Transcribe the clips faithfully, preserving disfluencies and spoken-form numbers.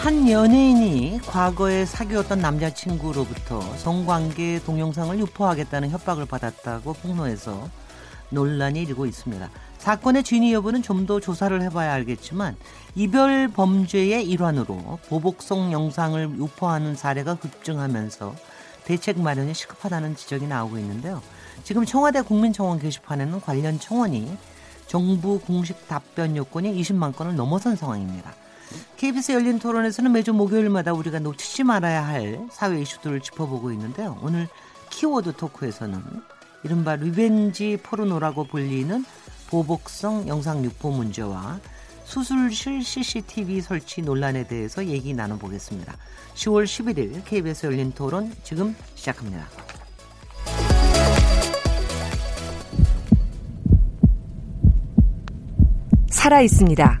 한 연예인이 과거에 사귀었던 남자친구로부터 성관계 동영상을 유포하겠다는 협박을 받았다고 폭로해서 논란이 일고 있습니다. 사건의 진위 여부는 좀 더 조사를 해봐야 알겠지만 이별 범죄의 일환으로 보복성 영상을 유포하는 사례가 급증하면서 대책 마련이 시급하다는 지적이 나오고 있는데요. 지금 청와대 국민청원 게시판에는 관련 청원이 정부 공식 답변 요건이 이십만 건을 넘어선 상황입니다. 케이비에스 열린 토론에서는 매주 목요일마다 우리가 놓치지 말아야 할 사회 이슈들을 짚어보고 있는데요. 오늘 키워드 토크에서는 이른바 리벤지 포르노라고 불리는 보복성 영상 유포 문제와 수술실 씨씨티비 설치 논란에 대해서 얘기 나눠보겠습니다. 시월 십일일 케이비에스 열린 토론 지금 시작합니다. 살아있습니다.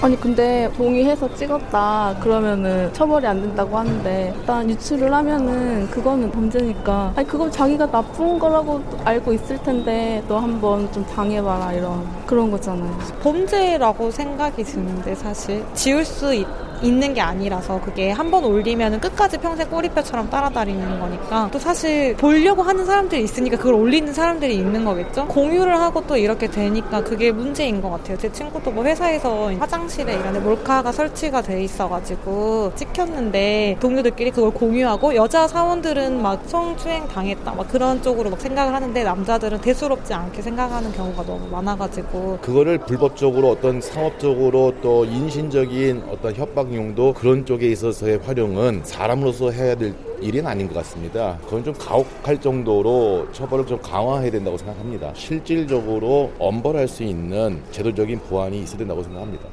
아니 근데 동의해서 찍었다 그러면은 처벌이 안 된다고 하는데, 일단 유출을 하면은 그거는 범죄니까, 아니 그건 자기가 나쁜 거라고 알고 있을 텐데 너 한번 좀 당해봐라 이런 그런 거잖아요. 범죄라고 생각이 드는데 사실 지울 수 있, 있는 게 아니라서, 그게 한번 올리면은 끝까지 평생 꼬리뼈처럼 따라다니는 거니까, 또 사실 보려고 하는 사람들이 있으니까 그걸 올리는 사람들이 있는 거겠죠. 공유를 하고 또 이렇게 되니까 그게 문제인 것 같아요. 제 친구도 뭐 회사에서 화장 실에 이런 데 몰카가 설치가 돼 있어가지고 찍혔는데 동료들끼리 그걸 공유하고, 여자 사원들은 막 성추행 당했다 막 그런 쪽으로 막 생각을 하는데 남자들은 대수롭지 않게 생각하는 경우가 너무 많아가지고, 그거를 불법적으로 어떤 상업적으로 또 인신적인 어떤 협박용도 그런 쪽에 있어서의 활용은 사람으로서 해야 될 일은 아닌 것 같습니다. 그건 좀 가혹할 정도로 처벌을 좀 강화해야 된다고 생각합니다. 실질적으로 엄벌할 수 있는 제도적인 보완이 있어야 된다고 생각합니다.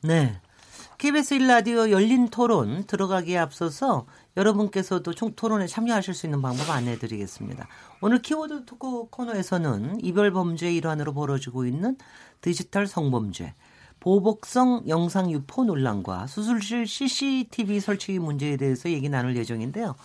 네, 케이비에스 일 라디오 열린 토론 들어가기에 앞서서 여러분께서도 총토론에 참여하실 수 있는 방법 안내해드리겠습니다. 오늘 키워드 토크 코너에서는 이별 범죄의 일환으로 벌어지고 있는 디지털 성범죄, 보복성 영상 유포 논란과 수술실 씨씨티비 설치 문제에 대해서 얘기 나눌 예정인데요.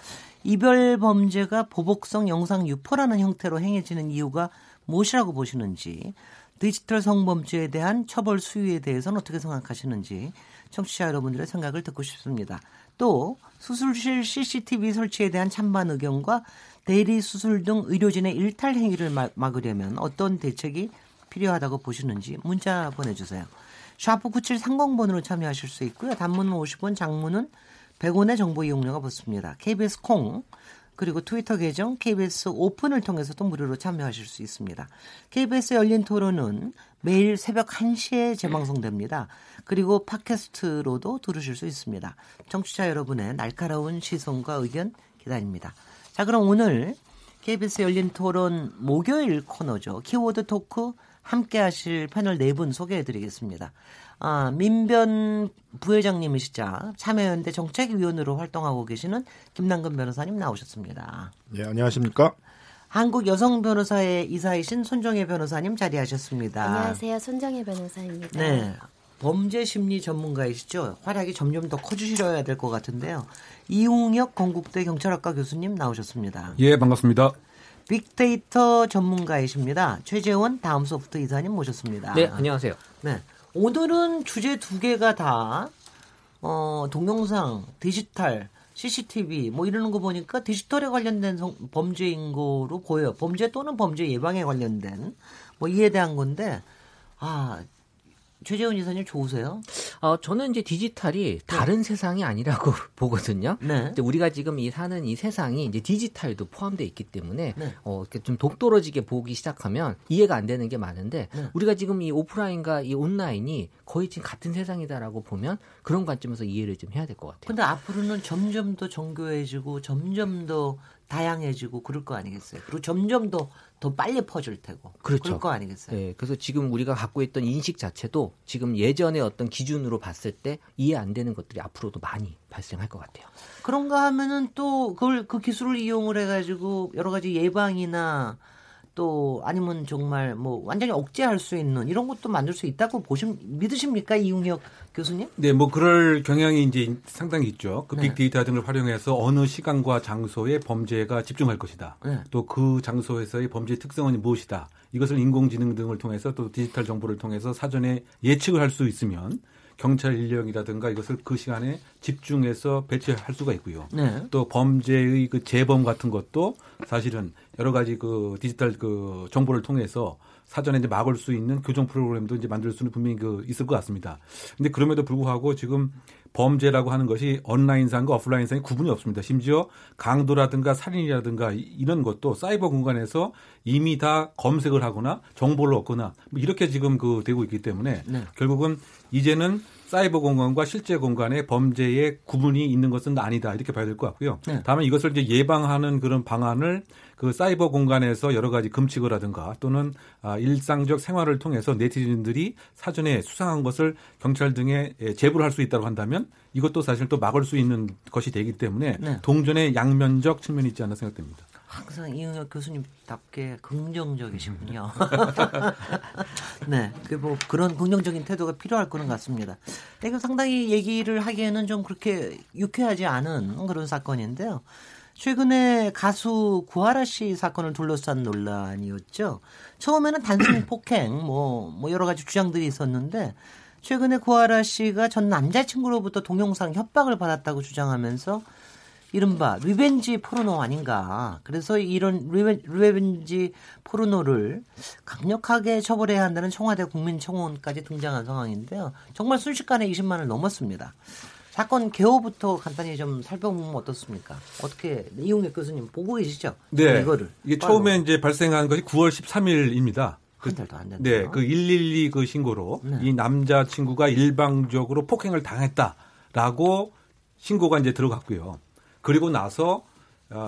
이별 범죄가 보복성 영상 유포라는 형태로 행해지는 이유가 무엇이라고 보시는지, 디지털 성범죄에 대한 처벌 수위에 대해서는 어떻게 생각하시는지 청취자 여러분들의 생각을 듣고 싶습니다. 또 수술실 씨씨티비 설치에 대한 찬반 의견과 대리 수술 등 의료진의 일탈 행위를 막으려면 어떤 대책이 필요하다고 보시는지 문자 보내주세요. 샤프 구칠삼공 번으로 참여하실 수 있고요. 단문은 오십 원, 장문은 백 원의 정보 이용료가 붙습니다. 케이비에스 콩, 그리고 트위터 계정 케이비에스 오픈을 통해서도 무료로 참여하실 수 있습니다. 케이비에스 열린 토론은 매일 새벽 한 시에 재방송됩니다. 그리고 팟캐스트로도 들으실 수 있습니다. 청취자 여러분의 날카로운 시선과 의견 기다립니다. 자, 그럼 오늘 케이비에스 열린 토론 목요일 코너죠. 키워드 토크 함께 하실 패널 네 분 소개해드리겠습니다. 아, 민변 부회장님이시자 참여연대 정책위원으로 활동하고 계시는 김남근 변호사님 나오셨습니다. 네, 안녕하십니까? 한국 여성 변호사의 이사이신 손정혜 변호사님 자리하셨습니다. 안녕하세요, 손정혜 변호사입니다. 네, 범죄 심리 전문가이시죠. 활약이 점점 더 커지셔야 될 것 같은데요. 이용혁 건국대 경찰학과 교수님 나오셨습니다. 예, 반갑습니다. 빅데이터 전문가이십니다. 최재원 다음소프트 이사님 모셨습니다. 네, 안녕하세요. 네, 오늘은 주제 두 개가 다 어, 동영상, 디지털, 씨씨티비 뭐 이러는 거 보니까 디지털에 관련된 성, 범죄인 거로 보여요. 범죄 또는 범죄 예방에 관련된 뭐 이에 대한 건데, 아 최재원 이사님 좋으세요? 어, 저는 이제 디지털이 다른 네. 세상이 아니라고 보거든요. 네. 우리가 지금 이 사는 이 세상이 이제 디지털도 포함되어 있기 때문에 네. 어, 이렇게 좀 독떨어지게 보기 시작하면 이해가 안 되는 게 많은데 네. 우리가 지금 이 오프라인과 이 온라인이 거의 지금 같은 세상이다라고 보면 그런 관점에서 이해를 좀 해야 될 것 같아요. 근데 앞으로는 점점 더 정교해지고 점점 더 다양해지고 그럴 거 아니겠어요? 그리고 점점 더, 더 빨리 퍼질 테고. 그렇죠. 그럴 거 아니겠어요? 네, 그래서 지금 우리가 갖고 있던 인식 자체도 지금 예전의 어떤 기준으로 봤을 때 이해 안 되는 것들이 앞으로도 많이 발생할 것 같아요. 그런가 하면은 또 그걸 그 기술을 이용을 해가지고 여러 가지 예방이나 또 아니면 정말 뭐 완전히 억제할 수 있는 이런 것도 만들 수 있다고 보심 믿으십니까, 이용혁 교수님? 네, 뭐 그럴 경향이 이제 상당히 있죠. 그 빅데이터 네. 등을 활용해서 어느 시간과 장소에 범죄가 집중할 것이다. 네. 또 그 장소에서의 범죄 특성은 무엇이다. 이것을 인공지능 등을 통해서 또 디지털 정보를 통해서 사전에 예측을 할 수 있으면 경찰 인력이라든가 이것을 그 시간에 집중해서 배치할 수가 있고요. 네. 또 범죄의 그 재범 같은 것도 사실은 여러 가지 그 디지털 그 정보를 통해서 사전에 이제 막을 수 있는 교정 프로그램도 이제 만들 수는 분명히 그 있을 것 같습니다. 근데 그럼에도 불구하고 지금 범죄라고 하는 것이 온라인상과 오프라인상의 구분이 없습니다. 심지어 강도라든가 살인이라든가 이런 것도 사이버 공간에서 이미 다 검색을 하거나 정보를 얻거나 뭐 이렇게 지금 그 되고 있기 때문에 네. 결국은 이제는 사이버 공간과 실제 공간의 범죄의 구분이 있는 것은 아니다. 이렇게 봐야 될 것 같고요. 네. 다만 이것을 이제 예방하는 그런 방안을 그 사이버 공간에서 여러 가지 금칙을 하든가 또는 아, 일상적 생활을 통해서 네티즌들이 사전에 수상한 것을 경찰 등에 제보를 할 수 있다고 한다면 이것도 사실 또 막을 수 있는 것이 되기 때문에 네. 동전의 양면적 측면이 있지 않나 생각됩니다. 항상 이용혁 교수님답게 긍정적이시군요. 네, 그 뭐 그런 긍정적인 태도가 필요할 거는 같습니다. 이거 상당히 얘기를 하기에는 좀 그렇게 유쾌하지 않은 그런 사건인데요. 최근에 가수 구하라 씨 사건을 둘러싼 논란이었죠. 처음에는 단순 폭행, 뭐, 뭐 여러 가지 주장들이 있었는데 최근에 구하라 씨가 전 남자친구로부터 동영상 협박을 받았다고 주장하면서 이른바 리벤지 포르노 아닌가. 그래서 이런 리벤지 포르노를 강력하게 처벌해야 한다는 청와대 국민청원까지 등장한 상황인데요. 정말 순식간에 이십만을 넘었습니다. 사건 개요부터 간단히 좀 살펴보면 어떻습니까? 어떻게 이용혁 교수님 보고 계시죠? 네, 이거를 이게 바로. 처음에 이제 발생한 것이 구월 십삼일입니다. 한 달도 안 됐네요. 네, 그 일일이 그 신고로 네. 이 남자 친구가 일방적으로 폭행을 당했다라고 신고가 이제 들어갔고요. 그리고 나서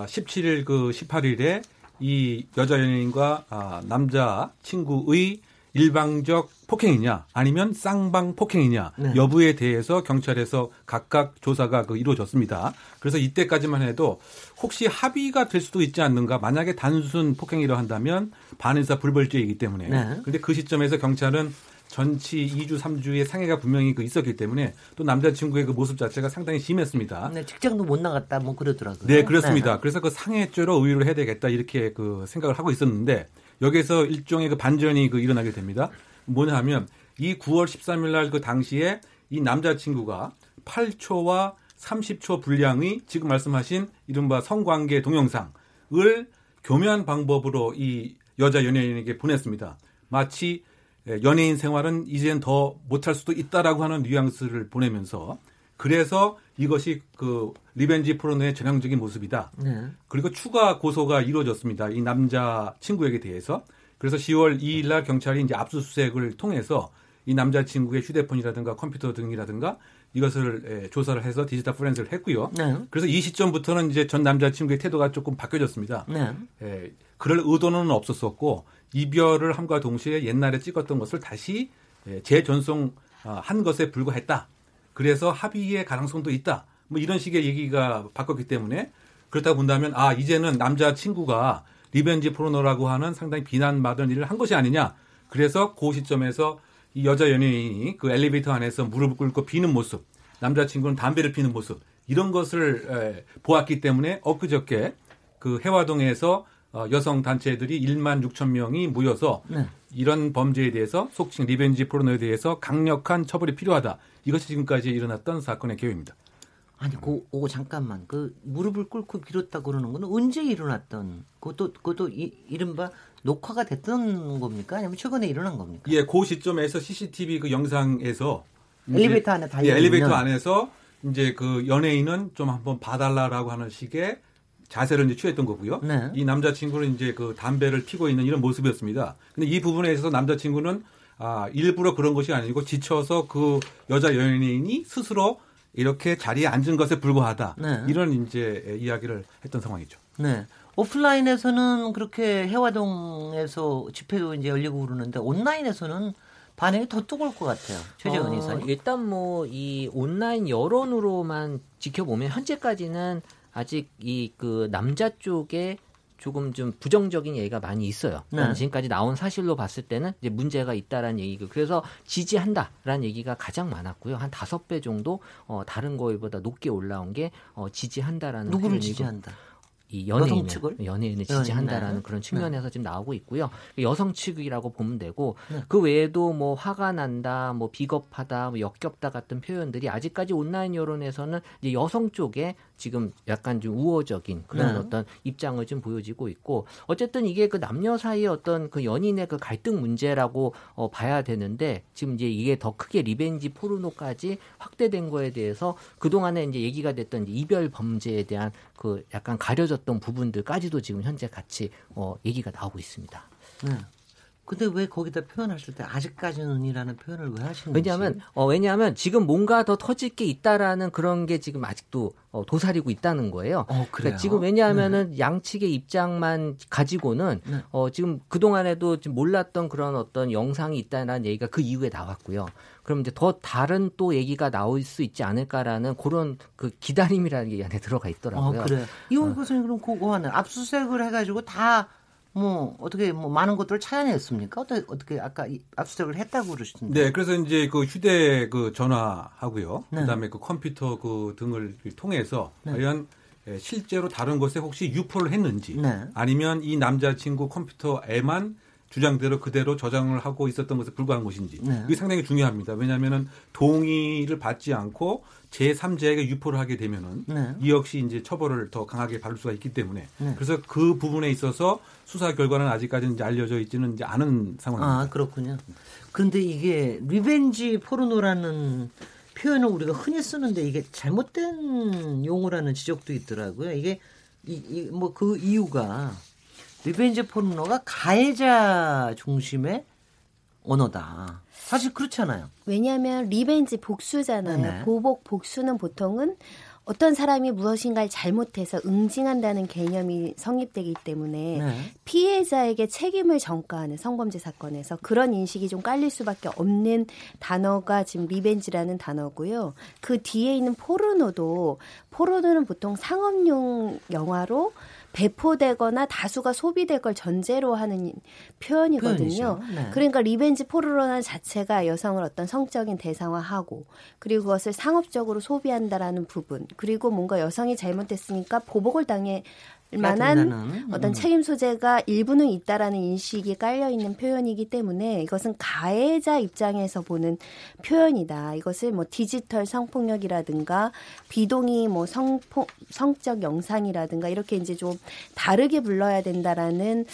십칠일 그 십팔일에 이 여자 연예인과 남자 친구의 일방적 폭행이냐 아니면 쌍방 폭행이냐 네. 여부에 대해서 경찰에서 각각 조사가 그 이루어졌습니다. 그래서 이때까지만 해도 혹시 합의가 될 수도 있지 않는가. 만약에 단순 폭행이라 한다면 반의사 불벌죄이기 때문에. 그런데 네. 그 시점에서 경찰은 전치 이주 삼주의 상해가 분명히 그 있었기 때문에 또 남자친구의 그 모습 자체가 상당히 심했습니다. 네, 직장도 못 나갔다 뭐 그러더라고요. 네, 그렇습니다. 네. 그래서 그 상해죄로 의유를 해야 되겠다 이렇게 그 생각을 하고 있었는데 여기에서 일종의 그 반전이 그 일어나게 됩니다. 뭐냐 하면 이 구월 십삼일 날 그 당시에 이 남자친구가 팔초와 삼십초 분량의 지금 말씀하신 이른바 성관계 동영상을 교묘한 방법으로 이 여자 연예인에게 보냈습니다. 마치 연예인 생활은 이젠 더 못할 수도 있다라고 하는 뉘앙스를 보내면서 그래서 이것이 그 리벤지 포르노의 전형적인 모습이다. 네. 그리고 추가 고소가 이루어졌습니다. 이 남자 친구에게 대해서. 그래서 시월 이일 날 경찰이 이제 압수수색을 통해서 이 남자 친구의 휴대폰이라든가 컴퓨터 등이라든가 이것을 조사를 해서 디지털 포렌식을 했고요. 네. 그래서 이 시점부터는 이제 전 남자 친구의 태도가 조금 바뀌어졌습니다. 네. 에, 그럴 의도는 없었었고 이별을 함과 동시에 옛날에 찍었던 것을 다시 재전송한 것에 불과했다. 그래서 합의의 가능성도 있다. 뭐 이런 식의 얘기가 바꿨기 때문에 그렇다 본다면 아 이제는 남자친구가 리벤지 포르노라고 하는 상당히 비난받은 일을 한 것이 아니냐. 그래서 그 시점에서 이 여자 연예인이 그 엘리베이터 안에서 무릎을 꿇고 비는 모습, 남자친구는 담배를 피는 모습 이런 것을 에, 보았기 때문에 엊그저께 그 해화동에서 여성 단체들이 일만 육천 명이 모여서 네. 이런 범죄에 대해서 속칭 리벤지 포르노에 대해서 강력한 처벌이 필요하다. 이것이 지금까지 일어났던 사건의 개요입니다. 아니, 그, 오, 잠깐만. 그, 무릎을 꿇고 빌었다 그러는 건 언제 일어났던, 그것도, 그것도 이, 이른바 녹화가 됐던 겁니까? 아니면 최근에 일어난 겁니까? 예, 그 시점에서 씨씨티비 그 영상에서 엘리베이터 안에 달려 예, 엘리베이터 안에서 이제 그 연예인은 좀 한번 봐달라라고 하는 식의 자세를 이제 취했던 거고요. 네. 이 남자친구는 이제 그 담배를 피고 있는 이런 모습이었습니다. 근데 이 부분에 있어서 남자친구는 아, 일부러 그런 것이 아니고 지쳐서 그 여자 연예인이 스스로 이렇게 자리에 앉은 것에 불과하다. 네. 이런 이제 이야기를 했던 상황이죠. 네. 오프라인에서는 그렇게 해화동에서 집회도 이제 열리고 그러는데 온라인에서는 반응이 더 뜨거울 것 같아요. 최재원 어, 이사님. 일단 뭐 이 온라인 여론으로만 지켜보면 현재까지는 아직 이 그 남자 쪽에 조금 좀 부정적인 얘기가 많이 있어요. 네. 지금까지 나온 사실로 봤을 때는 이제 문제가 있다라는 얘기고, 그래서 지지한다라는 얘기가 가장 많았고요. 한 다섯 배 정도 어, 다른 거보다 높게 올라온 게 어, 지지한다라는. 누구를 지지한다? 이 연예인 측을 연예인을 지지한다라는 그런 측면에서 네. 지금 나오고 있고요. 여성 측이라고 보면 되고 네. 그 외에도 뭐 화가 난다, 뭐 비겁하다, 뭐 역겹다 같은 표현들이 아직까지 온라인 여론에서는 이제 여성 쪽에 지금 약간 좀 우호적인 그런 네. 어떤 입장을 좀 보여지고 있고, 어쨌든 이게 그 남녀 사이의 어떤 그 연인의 그 갈등 문제라고 어 봐야 되는데, 지금 이제 이게 더 크게 리벤지 포르노까지 확대된 거에 대해서 그동안에 이제 얘기가 됐던 이제 이별 범죄에 대한 그 약간 가려졌던 부분들까지도 지금 현재 같이 어 얘기가 나오고 있습니다. 네. 근데 왜 거기다 표현하실 때 아직까지는이라는 표현을 왜 하시는지? 왜냐하면 어, 왜냐하면 지금 뭔가 더 터질 게 있다라는 그런 게 지금 아직도 어, 도사리고 있다는 거예요. 어, 그러니까 지금 왜냐하면은 네. 양측의 입장만 가지고는 네. 어, 지금 그 동안에도 몰랐던 그런 어떤 영상이 있다라는 얘기가 그 이후에 나왔고요. 그럼 이제 더 다른 또 얘기가 나올 수 있지 않을까라는 그런 그 기다림이라는 게 안에 들어가 있더라고요. 어, 그래. 이용혁 교수님 어. 그럼 그거는 압수수색을 해가지고 다. 뭐 어떻게 뭐 많은 것들을 찾아냈습니까? 어떻게 어떻게 아까 압수수색을 했다고 그러시던데. 네, 그래서 이제 그 휴대 그 전화하고요. 네. 그다음에 그 컴퓨터 그 등을 통해서 네. 과연 실제로 다른 곳에 혹시 유포를 했는지 네. 아니면 이 남자친구 컴퓨터에만 주장대로 그대로 저장을 하고 있었던 것에 불과한 것인지 네. 이게 상당히 중요합니다. 왜냐하면은 동의를 받지 않고 제삼자에게 유포를 하게 되면은 네. 이 역시 이제 처벌을 더 강하게 받을 수가 있기 때문에 네. 그래서 그 부분에 있어서 수사 결과는 아직까지는 이제 알려져 있지는 이제 않은 상황입니다. 아, 그렇군요. 그런데 이게 리벤지 포르노라는 표현을 우리가 흔히 쓰는데 이게 잘못된 용어라는 지적도 있더라고요. 이게 이, 이, 뭐 그 이유가 리벤지 포르노가 가해자 중심의 언어다. 사실 그렇잖아요. 왜냐하면 리벤지 복수잖아요. 네네. 보복, 복수는 보통은 어떤 사람이 무엇인가를 잘못해서 응징한다는 개념이 성립되기 때문에 네. 피해자에게 책임을 전가하는 성범죄 사건에서 그런 인식이 좀 깔릴 수밖에 없는 단어가 지금 리벤지라는 단어고요. 그 뒤에 있는 포르노도, 포르노는 보통 상업용 영화로 배포되거나 다수가 소비될 걸 전제로 하는 표현이거든요. 네. 그러니까 리벤지 포르노라는 자체가 여성을 어떤 성적인 대상화하고 그리고 그것을 상업적으로 소비한다라는 부분, 그리고 뭔가 여성이 잘못됐으니까 보복을 당해 만한 음. 어떤 책임 소재가 일부는 있다라는 인식이 깔려있는 표현이기 때문에 이것은 가해자 입장에서 보는 표현이다. 이것을 뭐 디지털 성폭력이라든가 비동의 뭐 성폭, 성적 영상이라든가 이렇게 이제 좀 다르게 불러야 된다라는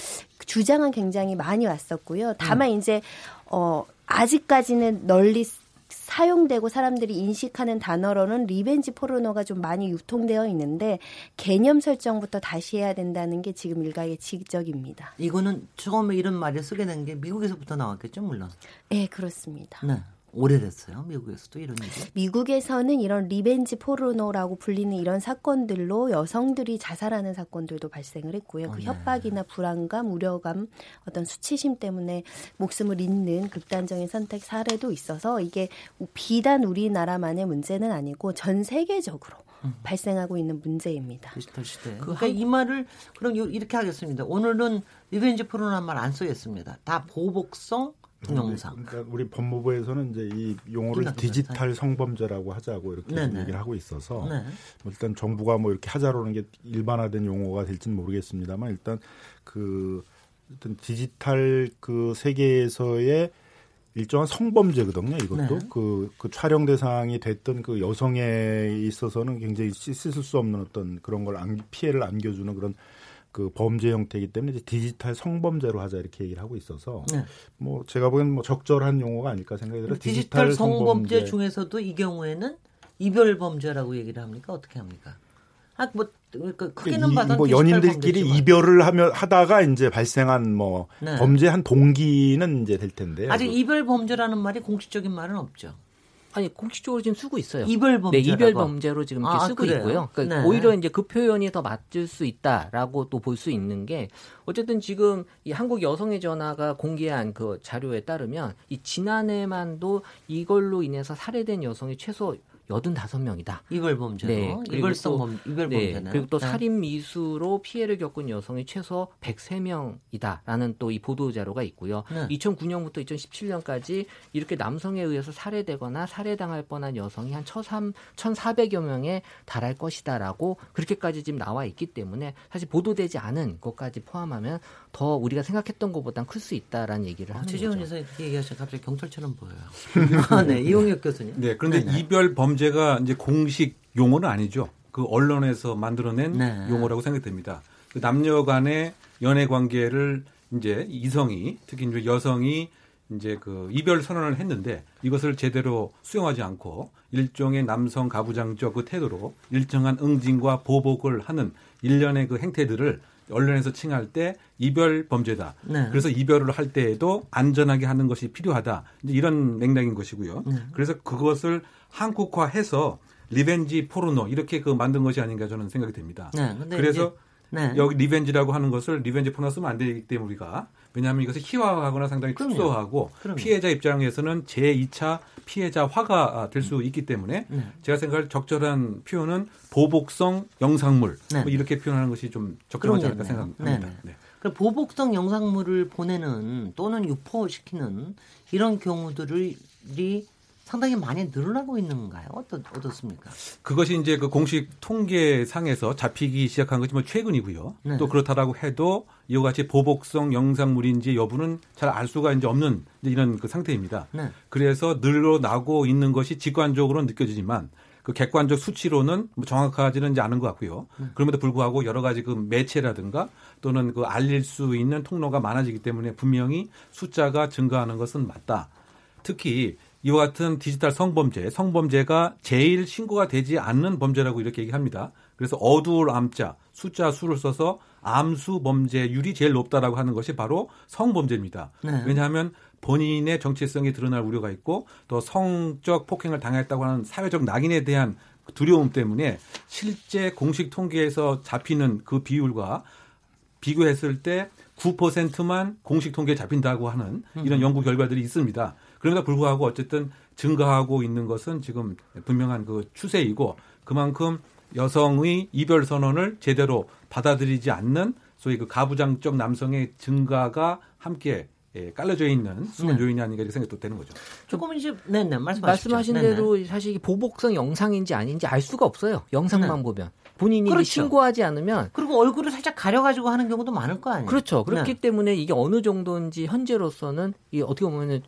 주장은 굉장히 많이 왔었고요. 다만 음. 이제 어, 아직까지는 널리 사용되고 사람들이 인식하는 단어로는 리벤지 포르노가 좀 많이 유통되어 있는데 개념 설정부터 다시 해야 된다는 게 지금 일각의 지적입니다. 이거는 처음에 이런 말을 쓰게 된 게 미국에서부터 나왔겠죠, 물론. 네, 그렇습니다. 네. 오래됐어요. 미국에서도 이런 일이. 미국에서는 이런 리벤지 포르노라고 불리는 이런 사건들로 여성들이 자살하는 사건들도 발생을 했고요. 그 어, 네. 협박이나 불안감, 우려감, 어떤 수치심 때문에 목숨을 잇는 극단적인 선택 사례도 있어서 이게 비단 우리나라만의 문제는 아니고 전 세계적으로 음. 발생하고 있는 문제입니다. 디지털 시대. 그러니까 한... 이 말을 그럼 이렇게 하겠습니다. 오늘은 리벤지 포르노란 말 안 쓰겠습니다. 다 보복성 동영상. 그러니까 우리 법무부에서는 이제 이 용어를 디지털 성범죄라고 하자고 이렇게 네네. 얘기를 하고 있어서 네. 일단 정부가 뭐 이렇게 하자라는 게 일반화된 용어가 될지는 모르겠습니다만 일단 그 어떤 디지털 그 세계에서의 일종의 성범죄거든요. 이것도 네. 그, 그 촬영 대상이 됐던 그 여성에 있어서는 굉장히 씻을 수 없는 어떤 그런 걸 안, 피해를 안겨주는 그런 그 범죄 형태이기 때문에 이제 디지털 성범죄로 하자 이렇게 얘기를 하고 있어서 네. 뭐 제가 보기에는 뭐 적절한 용어가 아닐까 생각이 들어요. 디지털, 디지털 성범죄, 성범죄 중에서도 이 경우에는 이별 범죄라고 얘기를 합니까? 어떻게 합니까? 아, 뭐 그러니까 크게는 받아 뭐 연인들끼리 범죄지만. 이별을 하며 하다가 이제 발생한 뭐 네. 범죄한 동기는 이제 될 텐데 아직 그. 이별 범죄라는 말이 공식적인 말은 없죠. 아니 공식적으로 지금 쓰고 있어요. 이별 범죄, 네, 이별 범죄로 지금 이렇게 아, 쓰고 그래요? 있고요. 그러니까 네. 오히려 이제 그 표현이 더 맞을 수 있다라고 또 볼 수 있는 게 어쨌든 지금 이 한국 여성의 전화가 공개한 그 자료에 따르면 이 지난해만도 이걸로 인해서 살해된 여성이 최소 여든다섯 명이다. 이별 범죄로. 네, 이별성 범, 이별 범죄는. 네, 그리고 또 네. 살인 미수로 피해를 겪은 여성이 최소 백세 명이다라는 또 이 보도 자료가 있고요. 네. 이천구 년부터 이천십칠 년까지 이렇게 남성에 의해서 살해되거나 살해당할 뻔한 여성이 한 천삼, 천사백여 명에 달할 것이다라고 그렇게까지 지금 나와 있기 때문에 사실 보도되지 않은 것까지 포함하면 더 우리가 생각했던 것보단 클 수 있다라는 얘기를 아, 하는 최재원 거죠. 최재원 이사님 얘기하시면 갑자기 경찰처럼 보여요. 아, 네, 이용혁 교수님. 네, 그런데 네네. 이별 범죄 제가 이제 공식 용어는 아니죠. 그 언론에서 만들어낸 네. 용어라고 생각됩니다. 그 남녀 간의 연애 관계를 이제 이성이 특히 이제 여성이 이제 그 이별 선언을 했는데 이것을 제대로 수용하지 않고 일종의 남성 가부장적 그 태도로 일정한 응징과 보복을 하는 일련의 그 행태들을 언론에서 칭할 때 이별 범죄다. 네. 그래서 이별을 할 때에도 안전하게 하는 것이 필요하다. 이제 이런 맥락인 것이고요. 네. 그래서 그것을 한국화해서 리벤지 포르노 이렇게 그 만든 것이 아닌가 저는 생각이 됩니다. 네, 그래서 이제, 네. 여기 리벤지라고 하는 것을 리벤지 포르노 쓰면 안 되기 때문에 우리가 왜냐하면 이것을 희화화하거나 상당히 축소하고 피해자 입장에서는 제이 차 피해자 화가 될 수 있기 때문에 네. 제가 생각할 적절한 표현은 보복성 영상물 네. 뭐 이렇게 표현하는 것이 좀 적절하지 않을까 생각합니다. 네. 그 보복성 영상물을 보내는 또는 유포시키는 이런 경우들이 상당히 많이 늘어나고 있는가요? 어떻, 어떻습니까? 그것이 이제 그 공식 통계상에서 잡히기 시작한 것이 뭐 최근이고요. 네. 또 그렇다라고 해도 이와 같이 보복성 영상물인지 여부는 잘 알 수가 이제 없는 이런 그 상태입니다. 네. 그래서 늘어나고 있는 것이 직관적으로 느껴지지만 그 객관적 수치로는 뭐 정확하지는 이제 않은 것 같고요. 네. 그럼에도 불구하고 여러 가지 그 매체라든가 또는 그 알릴 수 있는 통로가 많아지기 때문에 분명히 숫자가 증가하는 것은 맞다. 특히 이와 같은 디지털 성범죄, 성범죄가 제일 신고가 되지 않는 범죄라고 이렇게 얘기합니다. 그래서 어두울 암자, 숫자 수를 써서 암수 범죄율이 제일 높다라고 하는 것이 바로 성범죄입니다. 네. 왜냐하면 본인의 정체성이 드러날 우려가 있고 또 성적 폭행을 당했다고 하는 사회적 낙인에 대한 두려움 때문에 실제 공식 통계에서 잡히는 그 비율과 비교했을 때 구 퍼센트만 공식 통계에 잡힌다고 하는 이런 연구 결과들이 있습니다. 그럼에도 불구하고 어쨌든 증가하고 있는 것은 지금 분명한 그 추세이고 그만큼 여성의 이별 선언을 제대로 받아들이지 않는 소위 그 가부장적 남성의 증가가 함께 깔려져 있는 숨은 네. 요인이 아닌가 이렇게 생각도 되는 거죠. 조금 이제 네네 말씀하시죠. 말씀하신 대로 네네. 사실 보복성 영상인지 아닌지 알 수가 없어요. 영상만 네. 보면. 본인이 그렇죠. 신고하지 않으면 그리고 얼굴을 살짝 가려가지고 하는 경우도 많을 거 아니에요. 그렇죠. 그렇기 네. 때문에 이게 어느 정도인지 현재로서는 이게 어떻게 보면은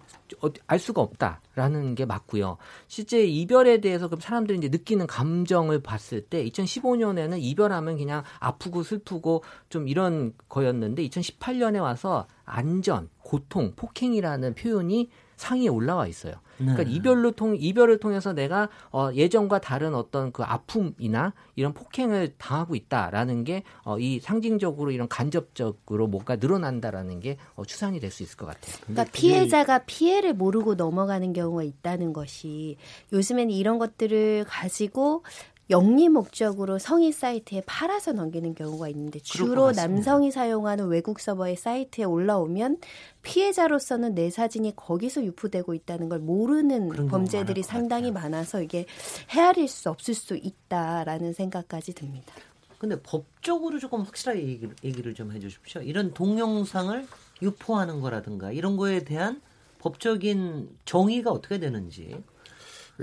알 수가 없다라는 게 맞고요. 실제 이별에 대해서 그럼 사람들이 이제 느끼는 감정을 봤을 때 이천십오 년에는 이별하면 그냥 아프고 슬프고 좀 이런 거였는데 이천십팔 년에 와서 안전, 고통, 폭행이라는 표현이 상위에 올라와 있어요. 네. 그러니까 이별로 통 이별을 통해서 내가 어, 예전과 다른 어떤 그 아픔이나 이런 폭행을 당하고 있다라는 게 어, 이 상징적으로 이런 간접적으로 뭔가 늘어난다라는 게 어, 추산이 될 수 있을 것 같아요. 그러니까 피해자가 피해를 모르고 넘어가는 경우가 있다는 것이 요즘에는 이런 것들을 가지고 영리 목적으로 성인 사이트에 팔아서 넘기는 경우가 있는데 주로 남성이 사용하는 외국 서버의 사이트에 올라오면 피해자로서는 내 사진이 거기서 유포되고 있다는 걸 모르는 범죄들이 상당히 같아요. 많아서 이게 헤아릴 수 없을 수 있다라는 생각까지 듭니다. 근데 법적으로 조금 확실하게 얘기를, 얘기를 좀 해주십시오. 이런 동영상을 유포하는 거라든가 이런 거에 대한 법적인 정의가 어떻게 되는지.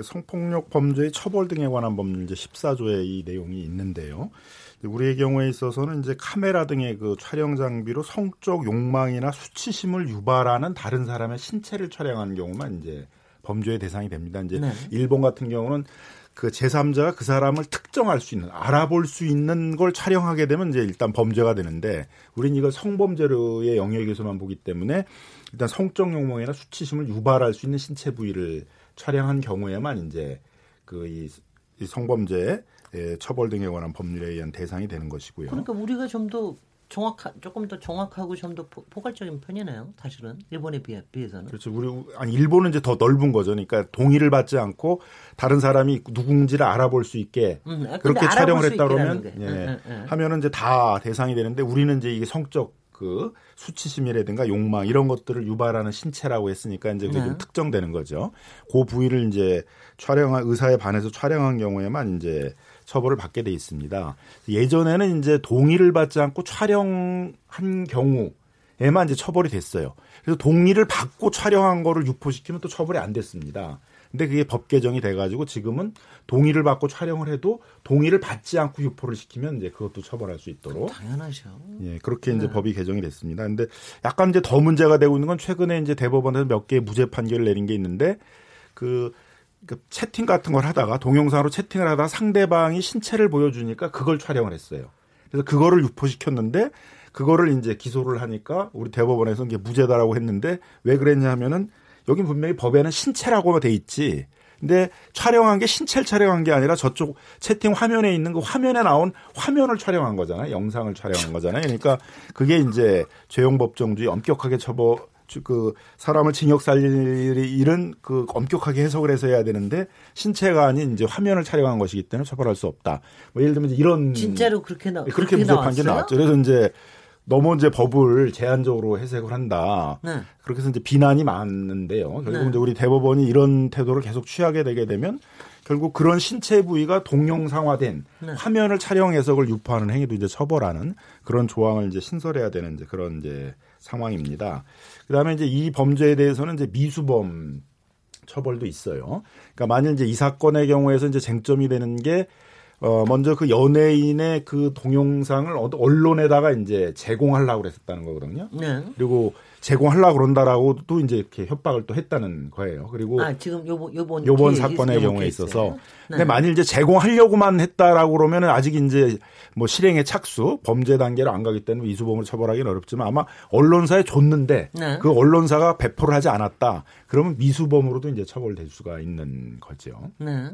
성폭력 범죄의 처벌 등에 관한 법률 이제 십사 조에 이 내용이 있는데요. 우리의 경우에 있어서는 이제 카메라 등의 그 촬영 장비로 성적 욕망이나 수치심을 유발하는 다른 사람의 신체를 촬영하는 경우만 이제 범죄의 대상이 됩니다. 이제 네. 일본 같은 경우는 그 제삼자가 그 사람을 특정할 수 있는, 알아볼 수 있는 걸 촬영하게 되면 이제 일단 범죄가 되는데, 우린 이걸 성범죄의 영역에서만 보기 때문에 일단 성적 욕망이나 수치심을 유발할 수 있는 신체 부위를 촬영한 경우에만 이제 그 이 성범죄 처벌 등에 관한 법률에 의한 대상이 되는 것이고요. 그러니까 우리가 좀 더 정확하, 조금 더 정확하고 좀 더 포괄적인 편이네요. 사실은 일본에 비해, 비해서는. 그렇죠. 우리 아니 일본은 이제 더 넓은 거죠. 그러니까 동의를 받지 않고 다른 사람이 누군지를 알아볼 수 있게 음, 그렇게 촬영을 했다 그러면 예, 음, 음. 하면은 이제 다 대상이 되는데, 우리는 이제 이게 성적 그 수치심이라든가 욕망 이런 것들을 유발하는 신체라고 했으니까 이제 그게 네. 좀 특정되는 거죠. 그 부위를 이제 촬영한 의사에 반해서 촬영한 경우에만 이제 처벌을 받게 돼 있습니다. 예전에는 이제 동의를 받지 않고 촬영한 경우에만 이제 처벌이 됐어요. 그래서 동의를 받고 촬영한 거를 유포시키면 또 처벌이 안 됐습니다. 근데 그게 법 개정이 돼가지고 지금은 동의를 받고 촬영을 해도 동의를 받지 않고 유포를 시키면 이제 그것도 처벌할 수 있도록. 당연하죠. 예, 그렇게 이제 네. 법이 개정이 됐습니다. 근데 약간 이제 더 문제가 되고 있는 건 최근에 이제 대법원에서 몇 개의 무죄 판결을 내린 게 있는데, 그, 그 채팅 같은 걸 하다가 동영상으로 채팅을 하다가 상대방이 신체를 보여주니까 그걸 촬영을 했어요. 그래서 그거를 유포시켰는데 그거를 이제 기소를 하니까 우리 대법원에서 이게 무죄다라고 했는데, 왜 그랬냐 하면은 여긴 분명히 법에는 신체라고 돼 있지. 근데 촬영한 게 신체를 촬영한 게 아니라 저쪽 채팅 화면에 있는 그 화면에 나온 화면을 촬영한 거잖아요. 영상을 촬영한 거잖아요. 그러니까 그게 이제 죄용법정주의 엄격하게 처벌, 그 사람을 징역 살리 이런 그 엄격하게 해석을 해서 해야 되는데, 신체가 아닌 이제 화면을 촬영한 것이기 때문에 처벌할 수 없다. 뭐 예를 들면 이런 진짜로 그렇게 나 그렇게 무죄 판결 나왔죠. 그래서 이제 너무 이제 법을 제한적으로 해석을 한다. 네. 그렇게 해서 이제 비난이 많은데요. 결국 네. 이제 우리 대법원이 이런 태도를 계속 취하게 되게 되면 결국 그런 신체 부위가 동영상화된 네. 화면을 촬영 해석을 유포하는 행위도 이제 처벌하는 그런 조항을 이제 신설해야 되는 이제 그런 이제 상황입니다. 그다음에 이제 이 범죄에 대해서는 이제 미수범 처벌도 있어요. 그러니까 만일 이제 이 사건의 경우에서 이제 쟁점이 되는 게 어, 먼저 그 연예인의 그 동영상을 언론에다가 이제 제공하려고 그랬었다는 거거든요. 네. 그리고 제공하려고 그런다라고 또 이제 이렇게 협박을 또 했다는 거예요. 그리고. 아, 지금 요번, 요번. 요번 사건의 요번 경우에 있어요. 있어서. 네. 근데 만일 이제 제공하려고만 했다라고 그러면은 아직 이제 뭐 실행에 착수, 범죄 단계로 안 가기 때문에 미수범으로 처벌하기는 어렵지만, 아마 언론사에 줬는데 네. 그 언론사가 배포를 하지 않았다. 그러면 미수범으로도 이제 처벌될 수가 있는 거죠. 네.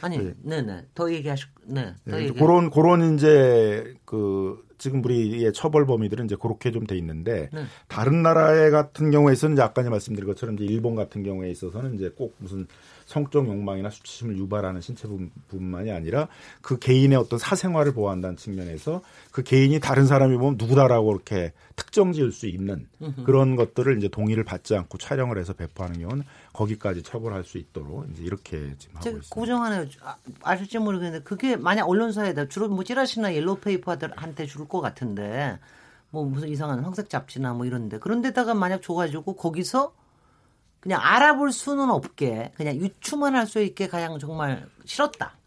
아니, 네, 네, 네. 더 얘기하실, 네, 더 네, 얘기하실. 그런 그런 이제 그 지금 우리의 처벌 범위들은 이제 그렇게 좀 돼 있는데 네. 다른 나라의 같은 경우에서는 아까 말씀드린 것처럼 이제 일본 같은 경우에 있어서는 이제 꼭 무슨 성적 욕망이나 수치심을 유발하는 신체뿐만이 아니라 그 개인의 어떤 사생활을 보호한다는 측면에서 그 개인이 다른 사람이 보면 누구다라고 이렇게 특정 지을 수 있는 음흠. 그런 것들을 이제 동의를 받지 않고 촬영을 해서 배포하는 경우는 거기까지 처벌할 수 있도록 이제 이렇게 지금 하고 있습니다. 고정하네요. 아, 아실지 모르겠는데 그게 만약 언론사에다 주로 뭐 찌라시나 옐로우페이퍼한테 줄 것 같은데, 뭐 무슨 이상한 황색 잡지나 뭐 이런데, 그런데다가 만약 줘가지고 거기서 그냥 알아볼 수는 없게 그냥 유추만 할 수 있게 가장 정말 싫었다.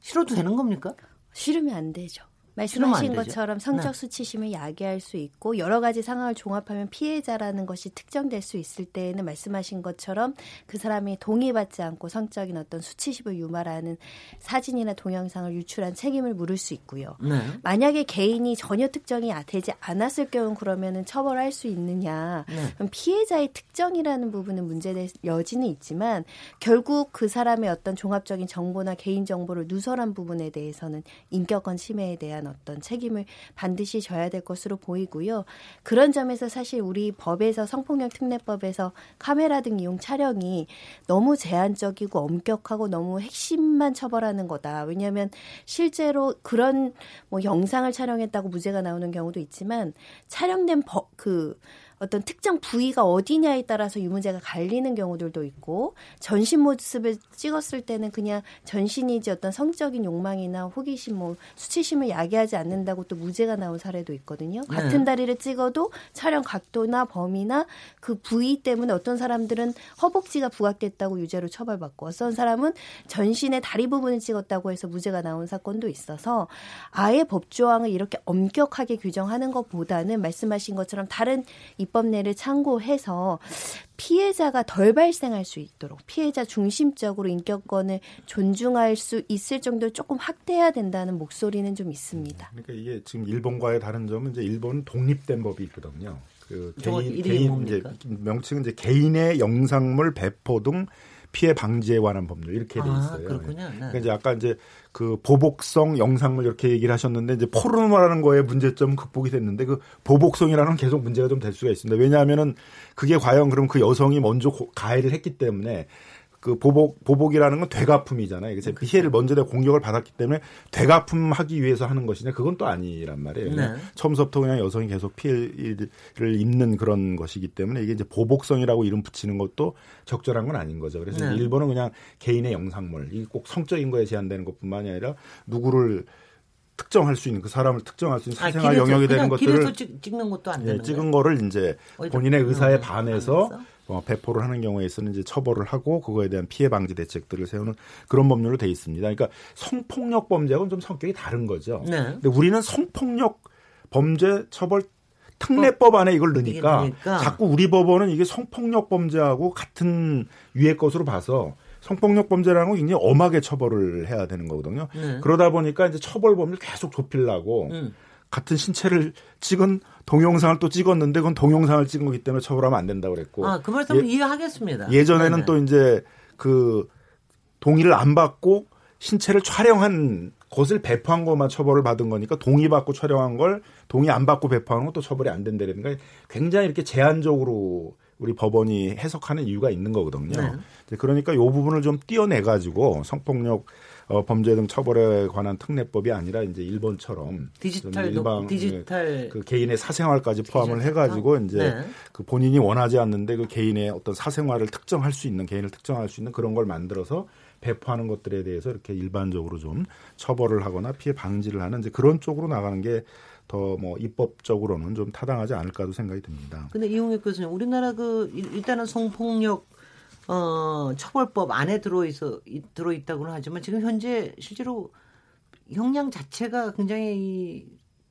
싫어도 되는 겁니까? 싫으면 안 되죠. 말씀하신 것처럼 성적 수치심을 야기할 수 있고 여러 가지 상황을 종합하면 피해자라는 것이 특정될 수 있을 때에는 말씀하신 것처럼 그 사람이 동의받지 않고 성적인 어떤 수치심을 유발하는 사진이나 동영상을 유출한 책임을 물을 수 있고요. 네. 만약에 개인이 전혀 특정이 되지 않았을 경우 그러면은 처벌할 수 있느냐. 네. 그럼 피해자의 특정이라는 부분은 문제될 여지는 있지만 결국 그 사람의 어떤 종합적인 정보나 개인정보를 누설한 부분에 대해서는 인격권 침해에 대한 어떤 책임을 반드시 져야 될 것으로 보이고요. 그런 점에서 사실 우리 법에서 성폭력 특례법에서 카메라 등 이용 촬영이 너무 제한적이고 엄격하고 너무 핵심만 처벌하는 거다. 왜냐하면 실제로 그런 뭐 영상을 촬영했다고 무죄가 나오는 경우도 있지만 촬영된 버, 그 어떤 특정 부위가 어디냐에 따라서 유무죄가 갈리는 경우들도 있고, 전신 모습을 찍었을 때는 그냥 전신이지 어떤 성적인 욕망이나 호기심, 뭐 수치심을 야기하지 않는다고 또 무죄가 나온 사례도 있거든요. 네. 같은 다리를 찍어도 촬영 각도나 범위나 그 부위 때문에 어떤 사람들은 허벅지가 부각됐다고 유죄로 처벌받고, 어떤 사람은 전신의 다리 부분을 찍었다고 해서 무죄가 나온 사건도 있어서, 아예 법조항을 이렇게 엄격하게 규정하는 것보다는 말씀하신 것처럼 다른 입법례를 참고해서 피해자가 덜 발생할 수 있도록 피해자 중심적으로 인격권을 존중할 수 있을 정도로 조금 확대해야 된다는 목소리는 좀 있습니다. 그러니까 이게 지금 일본과의 다른 점은 이제 일본은 독립된 법이 있거든요. 그 개인, 개인 이제 명칭은 이제 개인의 영상물 배포 등 피해 방지에 관한 법률 이렇게 돼 있어요. 아, 그렇군요. 네. 그러니까 이제 아까 이제 그 보복성 영상물 이렇게 얘기를 하셨는데, 이제 포르노라는 거에 문제점 극복이 됐는데 그 보복성이라는 계속 문제가 좀 될 수가 있습니다. 왜냐하면은 그게 과연 그럼 그 여성이 먼저 가해를 했기 때문에, 그 보복 보복이라는 건 되갚음이잖아요. 그래서 그렇죠. 피해를 먼저 내 공격을 받았기 때문에 되갚음하기 위해서 하는 것이냐, 그건 또 아니란 말이에요. 네. 처음서부터 그냥 여성이 계속 피해를 입는 그런 것이기 때문에 이게 이제 보복성이라고 이름 붙이는 것도 적절한 건 아닌 거죠. 그래서 네. 일본은 그냥 개인의 영상물, 이게 꼭 성적인 거에 제한되는 것뿐만이 아니라 누구를 특정할 수 있는, 그 사람을 특정할 수 있는 사생활 아, 영역이 되는 것들을 길에서 찍, 찍는 것도 안 되는 예, 거예요. 찍은 거를 이제 본인의 의사에 반해서 어, 배포를 하는 경우에 있어서는 이제 처벌을 하고 그거에 대한 피해 방지 대책들을 세우는 그런 법률로 돼 있습니다. 그러니까 성폭력 범죄하고는 좀 성격이 다른 거죠. 네. 근데 우리는 성폭력 범죄 처벌 특례법 안에 이걸 넣으니까, 넣으니까 자꾸 우리 법원은 이게 성폭력 범죄하고 같은 위의 것으로 봐서 성폭력 범죄라는 건 굉장히 엄하게 처벌을 해야 되는 거거든요. 네. 그러다 보니까 이제 처벌 범위를 계속 좁히려고 음. 같은 신체를 찍은 동영상을 또 찍었는데 그건 동영상을 찍은 거기 때문에 처벌하면 안 된다고 그랬고. 아, 그 말씀은 예, 이해하겠습니다. 예전에는 네네. 또 이제 그 동의를 안 받고 신체를 촬영한 것을 배포한 것만 처벌을 받은 거니까, 동의받고 촬영한 걸 동의 안 받고 배포하는 것도 처벌이 안 된다라든가, 굉장히 이렇게 제한적으로 우리 법원이 해석하는 이유가 있는 거거든요. 네. 그러니까 이 부분을 좀 띄어내가지고 성폭력 어, 범죄 등 처벌에 관한 특례법이 아니라 이제 일본처럼 디지털 일반, 디지털 그 개인의 사생활까지 포함을 해가지고 이제 네. 그 본인이 원하지 않는데 그 개인의 어떤 사생활을 특정할 수 있는, 개인을 특정할 수 있는 그런 걸 만들어서 배포하는 것들에 대해서 이렇게 일반적으로 좀 처벌을 하거나 피해 방지를 하는 이제 그런 쪽으로 나가는 게 더 뭐 입법적으로는 좀 타당하지 않을까도 생각이 듭니다. 그런데 이용혁 교수님, 우리나라 그 일단은 성폭력 어, 처벌법 안에 들어있어 들어있다고는 하지만 지금 현재 실제로 형량 자체가 굉장히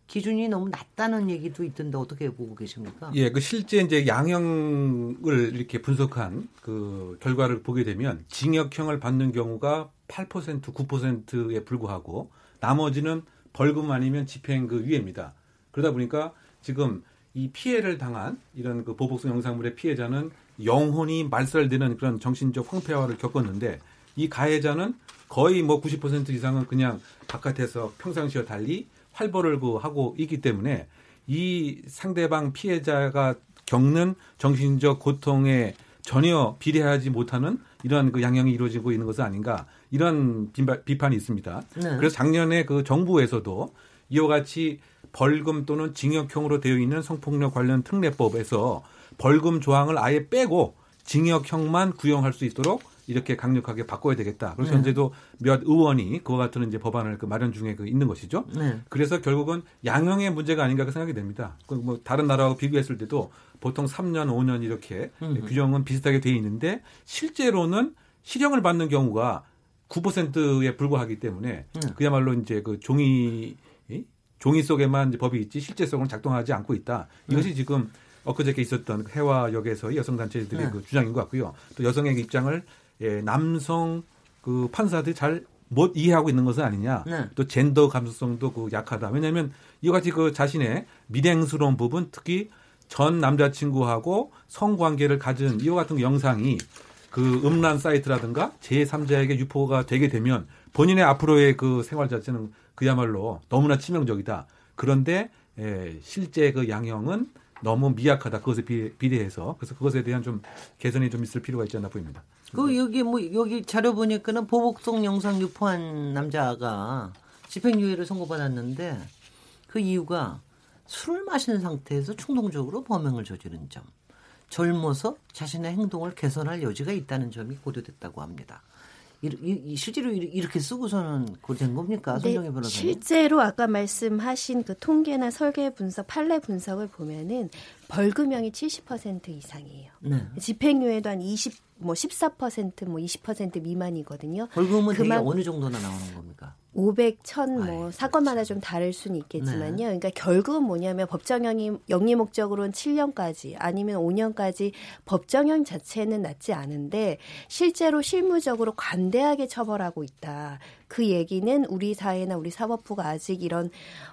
기준이 너무 낮다는 얘기도 있던데 어떻게 보고 계십니까? 예, 그 실제 이제 양형을 이렇게 분석한 그 결과를 보게 되면 징역형을 받는 경우가 팔 퍼센트, 구 퍼센트에 불과하고 나머지는 벌금 아니면 집행 그 위에입니다. 그러다 보니까 지금 이 피해를 당한 이런 그 보복성 영상물의 피해자는 영혼이 말살되는 그런 정신적 황폐화를 겪었는데, 이 가해자는 거의 뭐 구십 퍼센트 이상은 그냥 바깥에서 평상시와 달리 활보를 그 하고 있기 때문에 이 상대방 피해자가 겪는 정신적 고통에 전혀 비례하지 못하는 이런 그 양형이 이루어지고 있는 것은 아닌가, 이런 비판이 있습니다. 네. 그래서 작년에 그 정부에서도 이와 같이 벌금 또는 징역형으로 되어 있는 성폭력 관련 특례법에서 벌금 조항을 아예 빼고 징역형만 구형할 수 있도록 이렇게 강력하게 바꿔야 되겠다. 그래서 네. 현재도 몇 의원이 그와 같은 이제 법안을 그 마련 중에 그 있는 것이죠. 네. 그래서 결국은 양형의 문제가 아닌가 그 생각이 됩니다. 뭐 다른 나라하고 비교했을 때도 보통 삼 년, 오 년 이렇게 음흠. 규정은 비슷하게 돼 있는데 실제로는 실형을 받는 경우가 구 퍼센트에 불과하기 때문에 네. 그야말로 이제 그 종이 종이 속에만 이제 법이 있지 실제성으로 작동하지 않고 있다. 이것이 네. 지금 엊그저께 있었던 해화역에서의 여성단체들의 네. 그 주장인 것 같고요. 또 여성의 입장을 예, 남성 그 판사들이 잘 못 이해하고 있는 것은 아니냐. 네. 또 젠더 감수성도 그 약하다. 왜냐하면 이같이 그 자신의 미행스러운 부분, 특히 전 남자친구하고 성관계를 가진 이와 같은 영상이 그 음란 사이트라든가 제삼자에게 유포가 되게 되면 본인의 앞으로의 그 생활 자체는 그야말로 너무나 치명적이다. 그런데 예, 실제 그 양형은 너무 미약하다. 그것에 비례해서. 그래서 그것에 대한 좀 개선이 좀 있을 필요가 있지 않나 보입니다. 그 여기 뭐 여기 자료 보니까는 보복성 영상 유포한 남자가 집행유예를 선고받았는데 그 이유가 술을 마시는 상태에서 충동적으로 범행을 저지른 점, 젊어서 자신의 행동을 개선할 여지가 있다는 점이 고려됐다고 합니다. 이, 이, 실제로 이렇게 쓰고서는 고려된 겁니까? 손정혜 변호사님? 네, 실제로 아까 말씀하신 그 통계나 설계 분석, 판례 분석을 보면은 벌금형이 칠십 퍼센트 이상이에요. 네. 집행유예도 한 이십, 뭐 십사 퍼센트, 뭐 이십 퍼센트 미만이거든요. 벌금은 되게 어느 정도나 나오는 겁니까? 오백, 천, 뭐 아이, 사건마다 그렇지. 좀 다를 수는 있겠지만요. 네. 그러니까 결국은 뭐냐면 법정형이 영리 목적으로는 칠 년까지 아니면 오 년까지 법정형 자체는 낮지 않은데 실제로 실무적으로 관대하게 처벌하고 있다. 그 얘기는 우리 사회나 우리 사법부가 아직 이런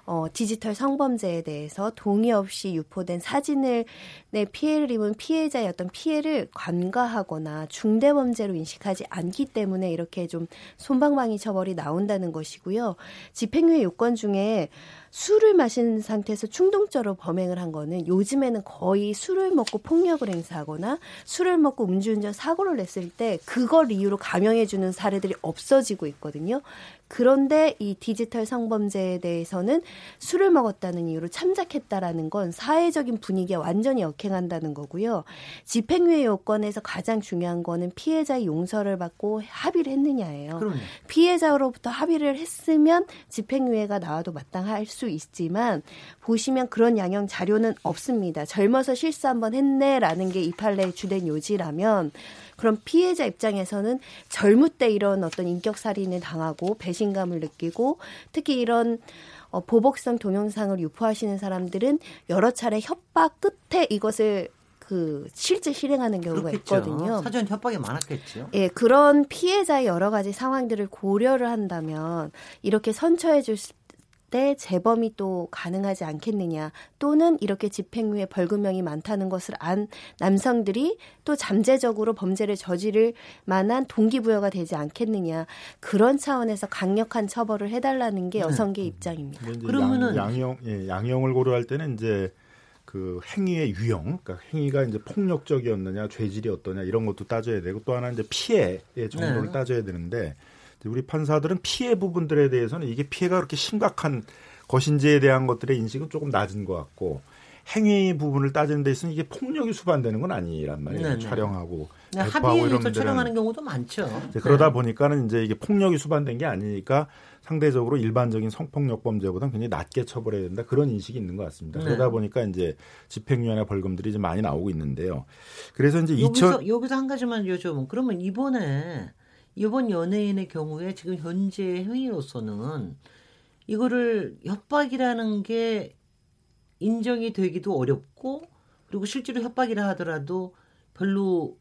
어, 디지털 성범죄에 대해서 동의 없이 유포된 사진을 내 피해를 입은 피해자의 어떤 피해를 관과하거나 중대범죄로 인식하지 않기 때문에 이렇게 좀 솜방망이 처벌이 나온다는 것이고요. 집행유예 요건 중에 술을 마신 상태에서 충동적으로 범행을 한 거는 요즘에는 거의 술을 먹고 폭력을 행사하거나 술을 먹고 음주운전 사고를 냈을 때 그걸 이유로 감형해주는 사례들이 없어지고 있거든요. 그런데 이 디지털 성범죄에 대해서는 술을 먹었다는 이유로 참작했다라는 건 사회적인 분위기에 완전히 역행한다는 거고요. 집행유예 요건에서 가장 중요한 거는 피해자의 용서를 받고 합의를 했느냐예요. 그럼요. 피해자로부터 합의를 했으면 집행유예가 나와도 마땅할 수 있지만 보시면 그런 양형 자료는 없습니다. 젊어서 실수 한번 했네라는 게 이 판례의 주된 요지라면 그럼 피해자 입장에서는 젊을 때 이런 어떤 인격살인을 당하고 배신감을 느끼고 특히 이런 보복성 동영상을 유포하시는 사람들은 여러 차례 협박 끝에 이것을 그 실제 실행하는 경우가 그렇겠죠. 있거든요. 사전 협박이 많았겠죠. 예, 그런 피해자의 여러 가지 상황들을 고려를 한다면 이렇게 선처해 줄 수 때 재범이 또 가능하지 않겠느냐 또는 이렇게 집행유예 벌금형이 많다는 것을 안 남성들이 또 잠재적으로 범죄를 저지를 만한 동기부여가 되지 않겠느냐 그런 차원에서 강력한 처벌을 해달라는 게 여성계 네. 입장입니다. 그러면은 양, 양형 예, 양형을 고려할 때는 이제 그 행위의 유형, 그러니까 행위가 이제 폭력적이었느냐 죄질이 어떠냐 이런 것도 따져야 되고 또 하나 이제 피해의 정도를 네. 따져야 되는데. 우리 판사들은 피해 부분들에 대해서는 이게 피해가 그렇게 심각한 것인지에 대한 것들의 인식은 조금 낮은 것 같고 행위 부분을 따지는 데 있어서는 이게 폭력이 수반되는 건 아니란 말이에요. 네네. 촬영하고 대포하고 이런 촬영하는 경우도 많죠. 네. 그러다 보니까는 이제 이게 폭력이 수반된 게 아니니까 상대적으로 일반적인 성폭력 범죄보다는 굉장히 낮게 처벌해야 된다 그런 인식이 있는 것 같습니다. 네. 그러다 보니까 이제 집행유예나 벌금들이 이제 많이 나오고 있는데요. 그래서 이제 여기서 이천... 여기서 한 가지만 여쭤보면 그러면 이번에 이번 연예인의 경우에 지금 현재 행위로서는 이거를 협박이라는 게 인정이 되기도 어렵고 그리고 실제로 협박이라 하더라도 별로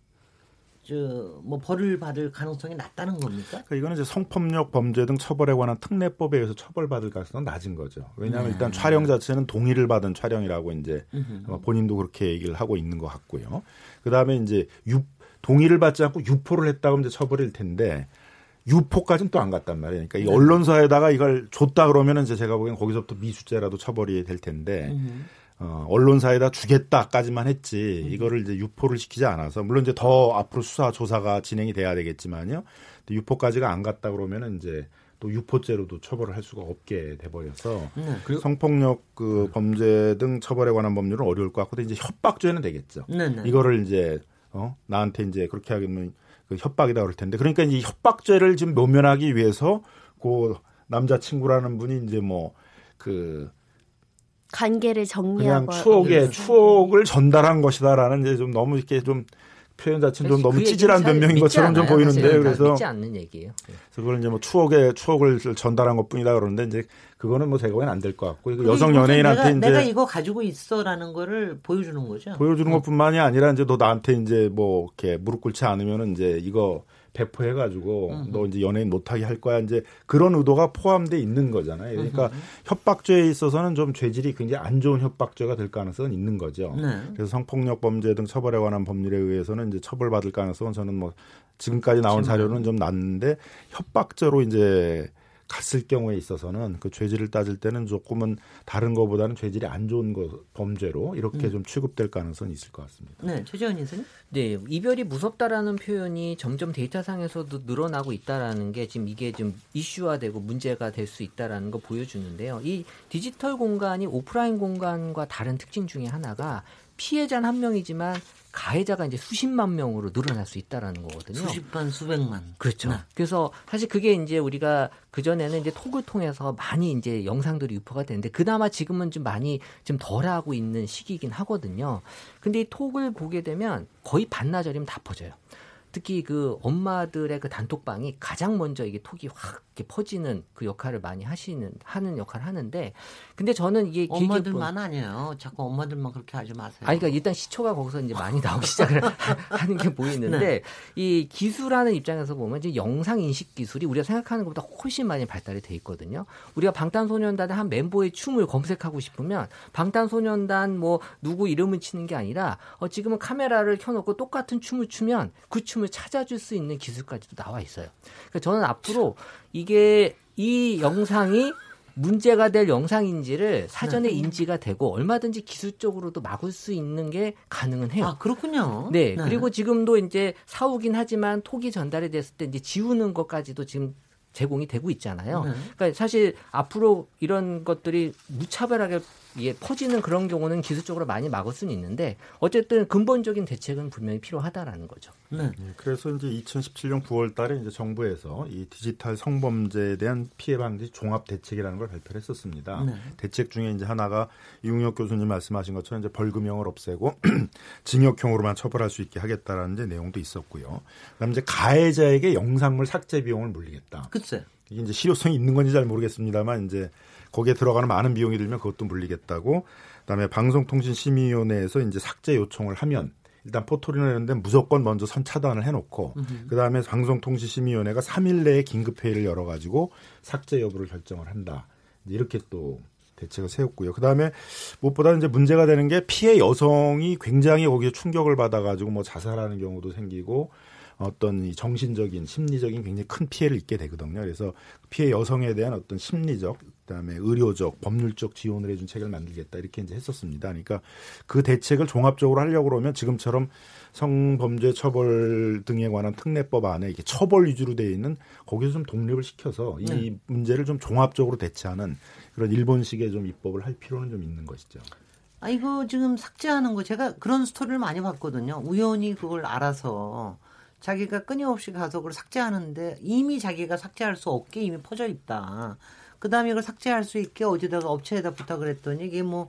저 뭐 벌을 받을 가능성이 낮다는 겁니까? 그러니까 이거는 이제 성폭력 범죄 등 처벌에 관한 특례법에 의해서 처벌받을 가능성은 낮은 거죠. 왜냐하면 네. 일단 촬영 자체는 동의를 받은 촬영이라고 이제 아마 본인도 그렇게 얘기를 하고 있는 것 같고요. 그 다음에 이제 유 동의를 받지 않고 유포를 했다고 하면 처벌일 텐데 유포까지는 또 안 갔단 말이에요. 그러니까 네. 이 언론사에다가 이걸 줬다 그러면은 이제 제가 보기엔 거기서부터 미수죄라도 처벌이 될 텐데 음. 어, 언론사에다 주겠다까지만 했지 음. 이거를 이제 유포를 시키지 않아서 물론 이제 더 앞으로 수사 조사가 진행이 돼야 되겠지만요. 또 유포까지가 안 갔다 그러면은 이제 또 유포죄로도 처벌을 할 수가 없게 돼버려서 네. 그리고 성폭력 그 범죄 등 처벌에 관한 법률은 어려울 것 같고 이제 협박죄는 되겠죠. 네, 네. 이거를 이제 어 나한테 이제 그렇게 하겠는 그 협박이다 그럴 텐데 그러니까 이 협박죄를 지금 모면하기 위해서 그 남자 친구라는 분이 이제 뭐 그 관계를 정리하고 그냥 추억의 추억을 전달한 것이다라는 이제 좀 너무 이렇게 좀 표현 자체는 좀 너무 찌질한 변명인 것처럼 좀 보이는데 그래서 믿지 않는 얘기예요. 그래서 그걸 이제 뭐 추억의 추억을 전달한 것뿐이다 그러는데 이제 그거는 뭐 제가 보기엔 안 될 것 같고 여성 연예인한테 내가, 이제 내가 이거 가지고 있어라는 거를 보여주는 거죠. 보여주는 어. 것뿐만이 아니라 이제 너 나한테 이제 뭐 이렇게 무릎 꿇지 않으면은 이제 이거 배포해가지고 음. 너 이제 연예인 못하게 할 거야 이제 그런 의도가 포함돼 있는 거잖아요. 그러니까 음. 협박죄에 있어서는 좀 죄질이 굉장히 안 좋은 협박죄가 될 가능성은 있는 거죠. 네. 그래서 성폭력 범죄 등 처벌에 관한 법률에 의해서는 이제 처벌받을 가능성은 저는 뭐 지금까지 나온 자료는 좀 낮는데 협박죄로 이제 갔을 경우에 있어서는 그 죄질을 따질 때는 조금은 다른 것보다는 죄질이 안 좋은 거, 범죄로 이렇게 음. 좀 취급될 가능성이 있을 것 같습니다. 네, 최재원 교수님. 네, 이별이 무섭다라는 표현이 점점 데이터상에서도 늘어나고 있다라는 게 지금 이게 좀 이슈화되고 문제가 될 수 있다라는 거 보여주는데요. 이 디지털 공간이 오프라인 공간과 다른 특징 중에 하나가 피해자는 한 명이지만 가해자가 이제 수십만 명으로 늘어날 수 있다라는 거거든요. 수십만, 수백만. 그렇죠. 네. 그래서 사실 그게 이제 우리가 그전에는 이제 톡을 통해서 많이 이제 영상들이 유포가 되는데 그나마 지금은 좀 많이 좀 덜하고 있는 시기이긴 하거든요. 근데 이 톡을 보게 되면 거의 반나절이면 다 퍼져요. 특히 그 엄마들의 그 단톡방이 가장 먼저 이게 톡이 확 이렇게 퍼지는 그 역할을 많이 하시는 하는 역할을 하는데, 근데 저는 이게 엄마들만 본... 아니에요. 자꾸 엄마들만 그렇게 하지 마세요. 아니 그러니까 일단 시초가 거기서 이제 많이 나오기 시작을 하는 게 보이는데 네. 이 기술하는 입장에서 보면 이제 영상 인식 기술이 우리가 생각하는 것보다 훨씬 많이 발달이 돼 있거든요. 우리가 방탄소년단의 한 멤버의 춤을 검색하고 싶으면 방탄소년단 뭐 누구 이름을 치는 게 아니라 어 지금은 카메라를 켜놓고 똑같은 춤을 추면 그 춤을 찾아줄 수 있는 기술까지도 나와 있어요. 그러니까 저는 앞으로 이게 이 영상이 문제가 될 영상인지를 사전에 네. 인지가 되고 얼마든지 기술적으로도 막을 수 있는 게 가능은 해요. 아, 그렇군요. 네. 네. 그리고 지금도 이제 사후긴 하지만 톡이 전달이 됐을 때 이제 지우는 것까지도 지금 제공이 되고 있잖아요. 네. 그러니까 사실 앞으로 이런 것들이 무차별하게 예, 퍼지는 그런 경우는 기술적으로 많이 막을 수는 있는데 어쨌든 근본적인 대책은 분명히 필요하다라는 거죠. 네. 그래서 이제 이천십칠 년 구월 달에 이제 정부에서 이 디지털 성범죄에 대한 피해 방지 종합 대책이라는 걸 발표를 했었습니다. 네. 대책 중에 이제 하나가 이용혁 교수님 말씀하신 것처럼 이제 벌금형을 없애고 징역형으로만 처벌할 수 있게 하겠다라는 이제 내용도 있었고요. 그다음 이제 가해자에게 영상물 삭제 비용을 물리겠다. 글쎄. 이게 이제 실효성이 있는 건지 잘 모르겠습니다만 이제. 거기에 들어가는 많은 비용이 들면 그것도 물리겠다고. 그다음에 방송통신심의위원회에서 이제 삭제 요청을 하면 일단 포토리나 이런 데는 무조건 먼저 선 차단을 해놓고 음흠. 그다음에 방송통신심의위원회가 삼 일 내에 긴급회의를 열어가지고 삭제 여부를 결정을 한다. 이렇게 또 대책을 세웠고요. 그다음에 무엇보다 이제 문제가 되는 게 피해 여성이 굉장히 거기에 충격을 받아가지고 뭐 자살하는 경우도 생기고 어떤 정신적인 심리적인 굉장히 큰 피해를 입게 되거든요. 그래서 피해 여성에 대한 어떤 심리적 그다음에 의료적 법률적 지원을 해준 책을 만들겠다 이렇게 이제 했었습니다. 그러니까 그 대책을 종합적으로 하려고 그러면 지금처럼 성범죄 처벌 등에 관한 특례법 안에 이렇게 처벌 위주로 되어 있는 거기서 좀 독립을 시켜서 이 네. 문제를 좀 종합적으로 대처하는 그런 일본식의 좀 입법을 할 필요는 좀 있는 것이죠. 아 이거 지금 삭제하는 거 제가 그런 스토리를 많이 봤거든요. 우연히 그걸 알아서. 자기가 끊임없이 가서 그걸 삭제하는데 이미 자기가 삭제할 수 없게 이미 퍼져 있다. 그 다음에 이걸 삭제할 수 있게 어디다가 업체에다 부탁을 했더니 이게 뭐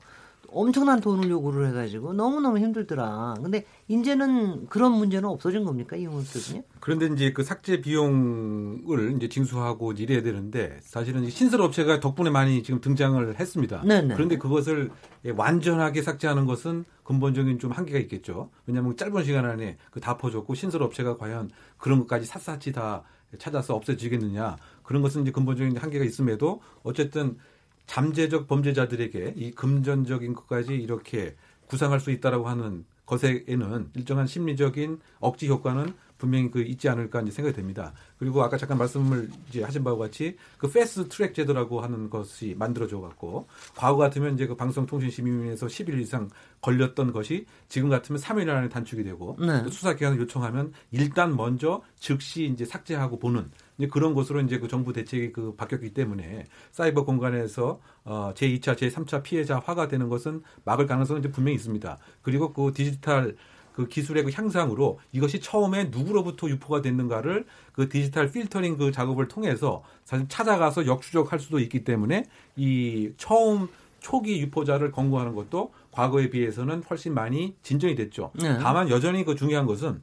엄청난 돈을 요구를 해가지고 너무너무 힘들더라. 근데 이제는 그런 문제는 없어진 겁니까? 이용훈 교수님? 그런데 이제 그 삭제 비용을 이제 징수하고 이래야 되는데 사실은 신설 업체가 덕분에 많이 지금 등장을 했습니다. 네네. 그런데 그것을 완전하게 삭제하는 것은 근본적인 좀 한계가 있겠죠. 왜냐하면 짧은 시간 안에 그 다 퍼졌고 신설 업체가 과연 그런 것까지 샅샅이 다 찾아서 없애주겠느냐. 그런 것은 이제 근본적인 한계가 있음에도 어쨌든 잠재적 범죄자들에게 이 금전적인 것까지 이렇게 구상할 수 있다라고 하는 것에는 일정한 심리적인 억지 효과는 분명히 그 있지 않을까 이제 생각이 됩니다. 그리고 아까 잠깐 말씀을 이제 하신 바와 같이 그 패스트 트랙 제도라고 하는 것이 만들어져 갖고 과거 같으면 이제 그 방송통신심의위원회에서 십 일 이상 걸렸던 것이 지금 같으면 삼 일 안에 단축이 되고 네. 수사기관을 요청하면 일단 먼저 즉시 이제 삭제하고 보는 이제 그런 것으로 이제 그 정부 대책이 그 바뀌었기 때문에 사이버 공간에서 어 제이 차, 제삼 차 피해자화가 되는 것은 막을 가능성은 이제 분명히 있습니다. 그리고 그 디지털 그 기술의 그 향상으로 이것이 처음에 누구로부터 유포가 됐는가를 그 디지털 필터링 그 작업을 통해서 사실 찾아가서 역추적할 수도 있기 때문에 이 처음 초기 유포자를 검거하는 것도 과거에 비해서는 훨씬 많이 진전이 됐죠. 네. 다만 여전히 그 중요한 것은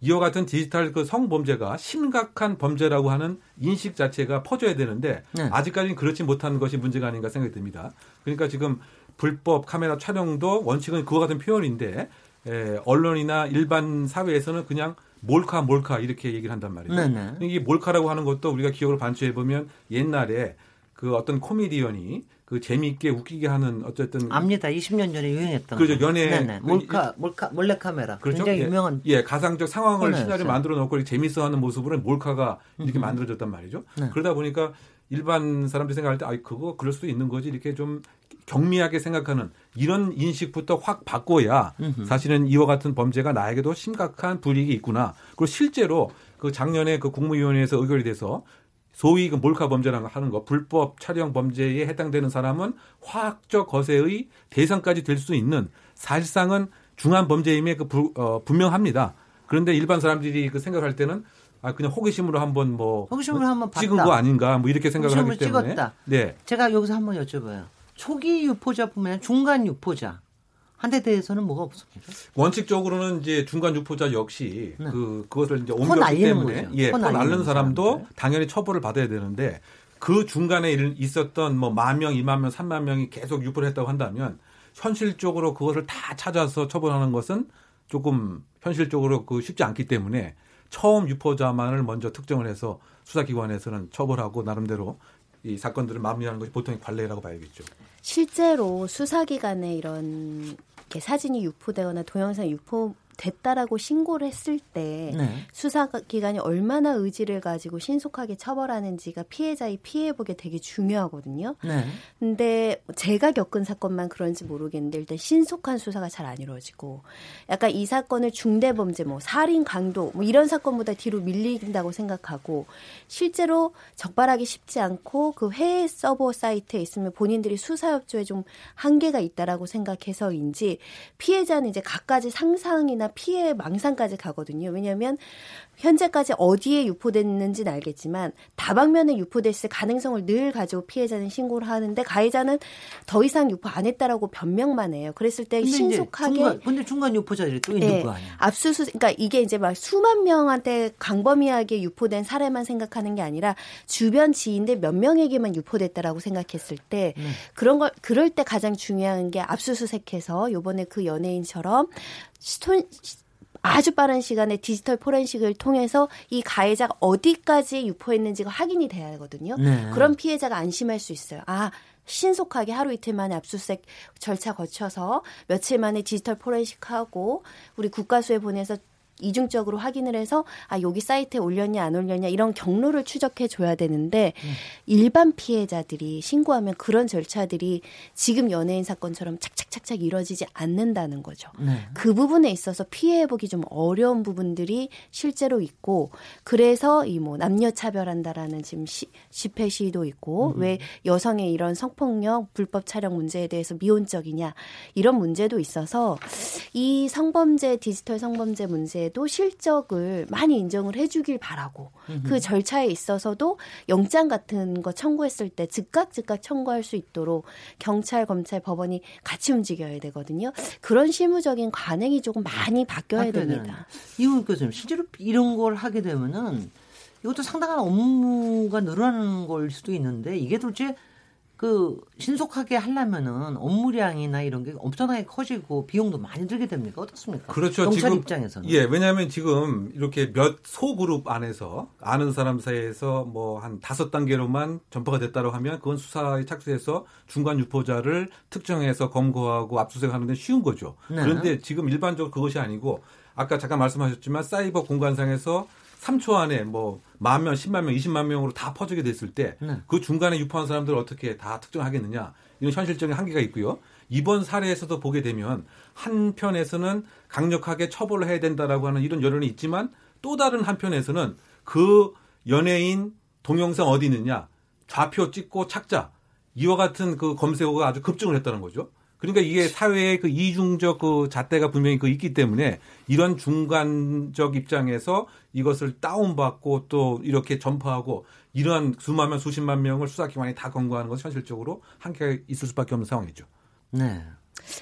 이와 같은 디지털 그 성범죄가 심각한 범죄라고 하는 인식 자체가 퍼져야 되는데 네. 아직까지는 그렇지 못한 것이 문제가 아닌가 생각이 듭니다. 그러니까 지금 불법 카메라 촬영도 원칙은 그와 같은 표현인데 에, 언론이나 일반 사회에서는 그냥 몰카 몰카 이렇게 얘기를 한단 말이에요. 네네. 이게 몰카라고 하는 것도 우리가 기억을 반추해보면 옛날에 그 어떤 코미디언이 그 재미있게 웃기게 하는 어쨌든 압니다. 이십 년 전에 유행했던 그렇죠. 연애 네네. 몰카 몰카 몰래 카메라 그렇죠? 굉장히 예, 유명한 예 가상적 상황을 시나리오 만들어 놓고 재미있어하는 모습으로 몰카가 이렇게 음흠. 만들어졌단 말이죠. 네. 그러다 보니까 일반 사람들이 생각할 때 아, 그거 그럴 수도 있는 거지 이렇게 좀 경미하게 생각하는 이런 인식부터 확 바꿔야 으흠. 사실은 이와 같은 범죄가 나에게도 심각한 불이익이 있구나. 그리고 실제로 그 작년에 그 국무위원회에서 의결이 돼서 소위 그 몰카 범죄라는 거 하는 거 불법 촬영 범죄에 해당되는 사람은 화학적 거세의 대상까지 될 수 있는 사실상은 중한 범죄임에 그 부, 어, 분명합니다. 그런데 일반 사람들이 그 생각할 때는 아 그냥 호기심으로 한번 뭐 호기심으로 한번 찍은 봤다. 거 아닌가 뭐 이렇게 생각을 하기 때문에 찍었다. 네. 제가 여기서 한번 여쭤봐요. 초기 유포자 뿐만 아니라 중간 유포자 한 대 대해서는 뭐가 없습니까? 원칙적으로는 이제 중간 유포자 역시 네. 그 그것을 이제 옮겼기 때문에 예, 코 날리는 사람도 사람들. 당연히 처벌을 받아야 되는데 그 중간에 있었던 뭐 만 명, 이만 명, 삼만 명이 계속 유포를 했다고 한다면 현실적으로 그것을 다 찾아서 처벌하는 것은 조금 현실적으로 그 쉽지 않기 때문에 처음 유포자만을 먼저 특정을 해서 수사기관에서는 처벌하고 나름대로 이 사건들을 마무리하는 것이 보통의 관례라고 봐야겠죠. 실제로 수사기관에 이런 이렇게 사진이 유포되거나 동영상이 유포됐다라고 신고를 했을 때 네. 수사기관이 얼마나 의지를 가지고 신속하게 처벌하는지가 피해자의 피해복에 되게 중요하거든요. 그런데 네. 제가 겪은 사건만 그런지 모르겠는데 일단 신속한 수사가 잘 안 이루어지고 약간 이 사건을 중대범죄, 뭐 살인, 강도 뭐 이런 사건보다 뒤로 밀린다고 생각하고 실제로 적발하기 쉽지 않고 그 해외 서버 사이트에 있으면 본인들이 수사협조에 좀 한계가 있다라고 생각해서인지 피해자는 이제 갖가지 상상이나 피해 망상까지 가거든요. 왜냐하면 현재까지 어디에 유포됐는지는 알겠지만 다방면에 유포됐을 가능성을 늘 가지고 피해자는 신고를 하는데 가해자는 더 이상 유포 안 했다라고 변명만 해요. 그랬을 때 근데 신속하게 중간, 근데 중간 유포자들이 또 있는 네, 거 아니에요? 압수수 그러니까 이게 이제 막 수만 명한테 광범위하게 유포된 사례만 생각하는 게 아니라 주변 지인들 몇 명에게만 유포됐다라고 생각했을 때 네. 그런 걸 그럴 때 가장 중요한 게 압수수색해서 이번에 그 연예인처럼 스톤 아주 빠른 시간에 디지털 포렌식을 통해서 이 가해자가 어디까지 유포했는지가 확인이 돼야 하거든요. 네. 그럼 피해자가 안심할 수 있어요. 아, 신속하게 하루 이틀 만에 압수수색 절차 거쳐서 며칠 만에 디지털 포렌식하고 우리 국과수에 보내서 이중적으로 확인을 해서 아 여기 사이트에 올렸냐 안 올렸냐 이런 경로를 추적해줘야 되는데 네. 일반 피해자들이 신고하면 그런 절차들이 지금 연예인 사건처럼 착착착착 이루어지지 않는다는 거죠. 네. 그 부분에 있어서 피해 회복이 좀 어려운 부분들이 실제로 있고 그래서 이 뭐 남녀 차별한다라는 지금 시, 집회 시위도 있고 음. 왜 여성의 이런 성폭력 불법 촬영 문제에 대해서 미온적이냐 이런 문제도 있어서 이 성범죄 디지털 성범죄 문제 도 실적을 많이 인정을 해주길 바라고 음흠. 그 절차에 있어서도 영장 같은 거 청구했을 때 즉각 즉각 청구할 수 있도록 경찰, 검찰, 법원이 같이 움직여야 되거든요. 그런 실무적인 관행이 조금 많이 바뀌어야 됩니다. 이용혁 교수님, 실제로 이런 걸 하게 되면은 이것도 상당한 업무가 늘어나는 걸 수도 있는데 이게 도대체 그 신속하게 하려면은 업무량이나 이런 게 엄청나게 커지고 비용도 많이 들게 됩니까? 어떻습니까? 그렇죠. 경찰 지금, 입장에서는. 예, 왜냐하면 지금 이렇게 몇 소그룹 안에서 아는 사람 사이에서 뭐 한 다섯 단계로만 전파가 됐다고 하면 그건 수사에 착수해서 중간 유포자를 특정해서 검거하고 압수수색하는 건 쉬운 거죠. 네. 그런데 지금 일반적으로 그것이 아니고 아까 잠깐 말씀하셨지만 사이버 공간상에서 삼 초 안에 뭐 만 명, 십만 명, 이십만 명으로 다 퍼지게 됐을 때 그 중간에 유포한 사람들을 어떻게 다 특정하겠느냐. 이런 현실적인 한계가 있고요. 이번 사례에서도 보게 되면 한편에서는 강력하게 처벌을 해야 된다라고 하는 이런 여론이 있지만 또 다른 한편에서는 그 연예인 동영상 어디 있느냐. 좌표 찍고 착자. 이와 같은 그 검색어가 아주 급증을 했다는 거죠. 그러니까 이게 사회의 그 이중적 그 잣대가 분명히 그 있기 때문에 이런 중간적 입장에서 이것을 다운받고 또 이렇게 전파하고 이러한 수만 명, 수십만 명을 수사기관이 다 검거하는 것은 현실적으로 한계가 있을 수밖에 없는 상황이죠. 네.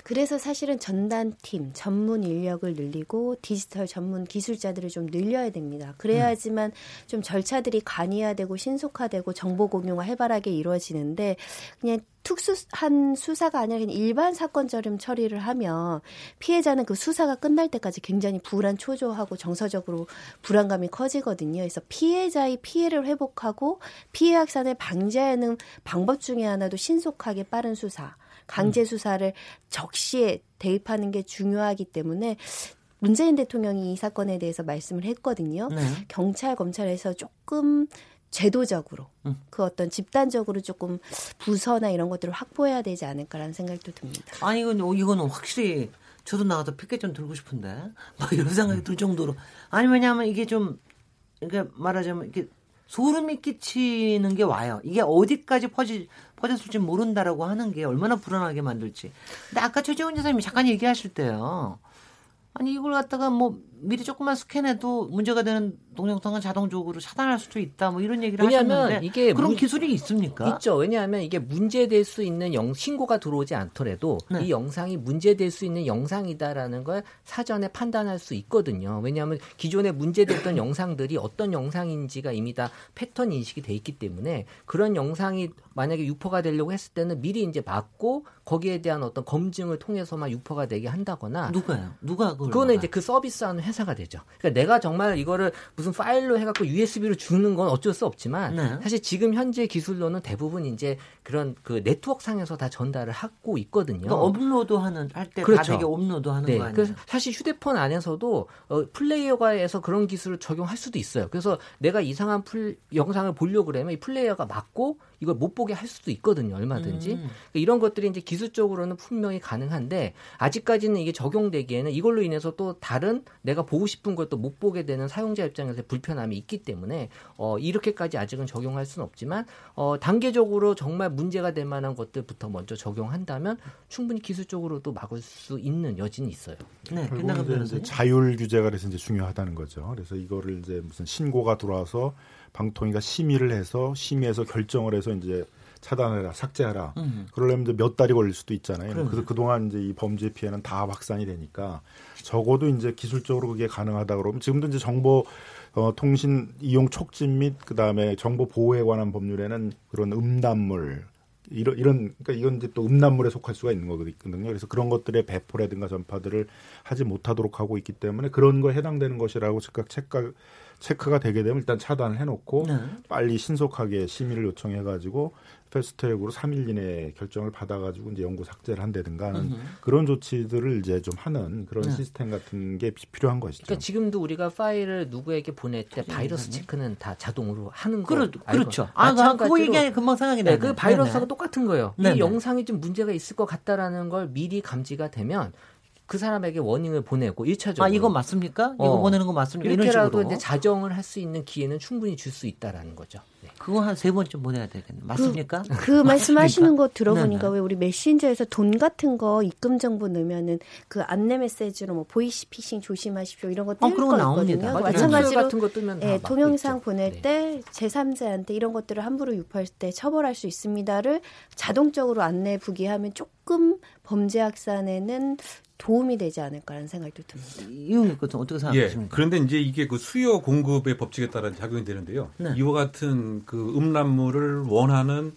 그래서 사실은 전담팀, 전문 인력을 늘리고 디지털 전문 기술자들을 좀 늘려야 됩니다. 그래야지만 음. 좀 절차들이 간이화되고 신속화되고 정보 공유가 활발하게 이루어지는데 그냥 특수한 수사가 아니라 그냥 일반 사건처럼 처리를 하면 피해자는 그 수사가 끝날 때까지 굉장히 불안 초조하고 정서적으로 불안감이 커지거든요. 그래서 피해자의 피해를 회복하고 피해 확산을 방지하는 방법 중에 하나도 신속하게 빠른 수사. 강제 수사를 적시에 대입하는 게 중요하기 때문에 문재인 대통령이 이 사건에 대해서 말씀을 했거든요. 네. 경찰, 검찰에서 조금 제도적으로 음. 그 어떤 집단적으로 조금 부서나 이런 것들을 확보해야 되지 않을까라는 생각도 듭니다. 아니 이건 이거는 확실히 저도 나가서 피켓 좀 들고 싶은데 막 이런 생각이 들 정도로 아니 왜냐하면 이게 좀 그러니까 말하자면 이게 소름이 끼치는 게 와요. 이게 어디까지 퍼지, 퍼졌을지 모른다라고 하는 게 얼마나 불안하게 만들지. 근데 아까 최재원 지사님이 잠깐 얘기하실 때요. 아니 이걸 갖다가 뭐 미리 조금만 스캔해도 문제가 되는 동영상은 자동적으로 차단할 수도 있다. 뭐 이런 얘기를 하셨는데 이게 그런 문, 기술이 있습니까? 있죠. 왜냐하면 이게 문제될 수 있는 영, 신고가 들어오지 않더라도 네. 이 영상이 문제될 수 있는 영상이다라는 걸 사전에 판단할 수 있거든요. 왜냐하면 기존에 문제됐던 영상들이 어떤 영상인지가 이미 다 패턴 인식이 돼 있기 때문에 그런 영상이 만약에 유포가 되려고 했을 때는 미리 이제 막고 거기에 대한 어떤 검증을 통해서만 유포가 되게 한다거나 누가요? 누가 그걸 그거는 막아요? 이제 그 서비스하는 회사가 되죠. 그러니까 내가 정말 이거를 무슨 파일로 해갖고 유에스비로 주는 건 어쩔 수 없지만 네. 사실 지금 현재 기술로는 대부분 이제 그런 그 네트워크 상에서 다 전달을 하고 있거든요. 그러니까 업로드하는 할 때 그렇죠. 다 되게 업로드하는 네. 거 아니에요? 그래서 사실 휴대폰 안에서도 어, 플레이어가에서 그런 기술을 적용할 수도 있어요. 그래서 내가 이상한 풀, 영상을 보려고 그러면 이 플레이어가 막고 이걸 못 보게 할 수도 있거든요. 얼마든지. 음. 그러니까 이런 것들이 이제 기술적으로는 분명히 가능한데 아직까지는 이게 적용되기에는 이걸로 인해서 또 다른 내가 보고 싶은 것도 못 보게 되는 사용자 입장에서 불편함이 있기 때문에 어, 이렇게까지 아직은 적용할 수는 없지만 어, 단계적으로 정말 문제가 될 만한 것들부터 먼저 적용한다면 충분히 기술적으로도 막을 수 있는 여지는 있어요. 네, 결국은 이제 자율 규제가 그래서 이제 중요하다는 거죠. 그래서 이거를 이제 무슨 신고가 들어와서 방통위가 심의를 해서 심의해서 결정을 해서 이제 차단해라, 삭제하라. 음. 그러려면 이제 몇 달이 걸릴 수도 있잖아요. 그럼요. 그래서 그동안 이제 이 범죄 피해는 다 확산이 되니까 적어도 이제 기술적으로 그게 가능하다 그러면 지금도 이제 정보 어, 통신 이용 촉진 및 그다음에 정보 보호에 관한 법률에는 그런 음란물 이런 이런 그러니까 이건 이제 또 음란물에 속할 수가 있는 거거든요. 그래서 그런 것들의 배포라든가 전파들을 하지 못하도록 하고 있기 때문에 그런 거에 해당되는 것이라고 즉각 체크 체크가 되게 되면 일단 차단을 해놓고 네. 빨리 신속하게 심의를 요청해가지고 패스트트랙으로 삼 일 이내에 결정을 받아가지고 이제 영구 삭제를 한다든가 하는 으흠. 그런 조치들을 이제 좀 하는 그런 네. 시스템 같은 게 필요한 것이죠. 그러니까 지금도 우리가 파일을 누구에게 보낼 때 바이러스 네. 체크는 다 자동으로 하는 거예요. 그렇죠. 아, 그거 얘기하니 금방 생각이 나요. 네, 그 바이러스하고 똑같은 거예요. 네네. 이 영상이 좀 문제가 있을 것 같다라는 걸 미리 감지가 되면 그 사람에게 워닝을 보내고 일차적으로 아 이거 맞습니까? 이거 어. 보내는 거 맞습니까? 이렇게라도 이런 식으로. 자정을 할 수 있는 기회는 충분히 줄 수 있다라는 거죠. 네. 그거 한 세 번쯤 보내야 되겠네. 맞습니까? 그, 그 말씀하시는 거 들어보니까 네네. 왜 우리 메신저에서 돈 같은 거 입금 정보 넣으면은 그 안내 메시지로 뭐 보이시 피싱 조심하십시오 이런 거 뜰 거 어, 나옵니다. 마찬가지로 같은 거 뜨면 네, 동영상 있죠. 보낼 네. 때 제삼자한테 이런 것들을 함부로 유포할 때 처벌할 수 있습니다를 자동적으로 안내 부기하면 조금 범죄 확산에는 도움이 되지 않을까라는 생각도 듭니다. 이용혁 교수님 어떻게 생각하십니까? 예, 그런데 이제 이게 그 수요 공급의 법칙에 따라 작용이 되는데요. 네. 이와 같은 그 음란물을 원하는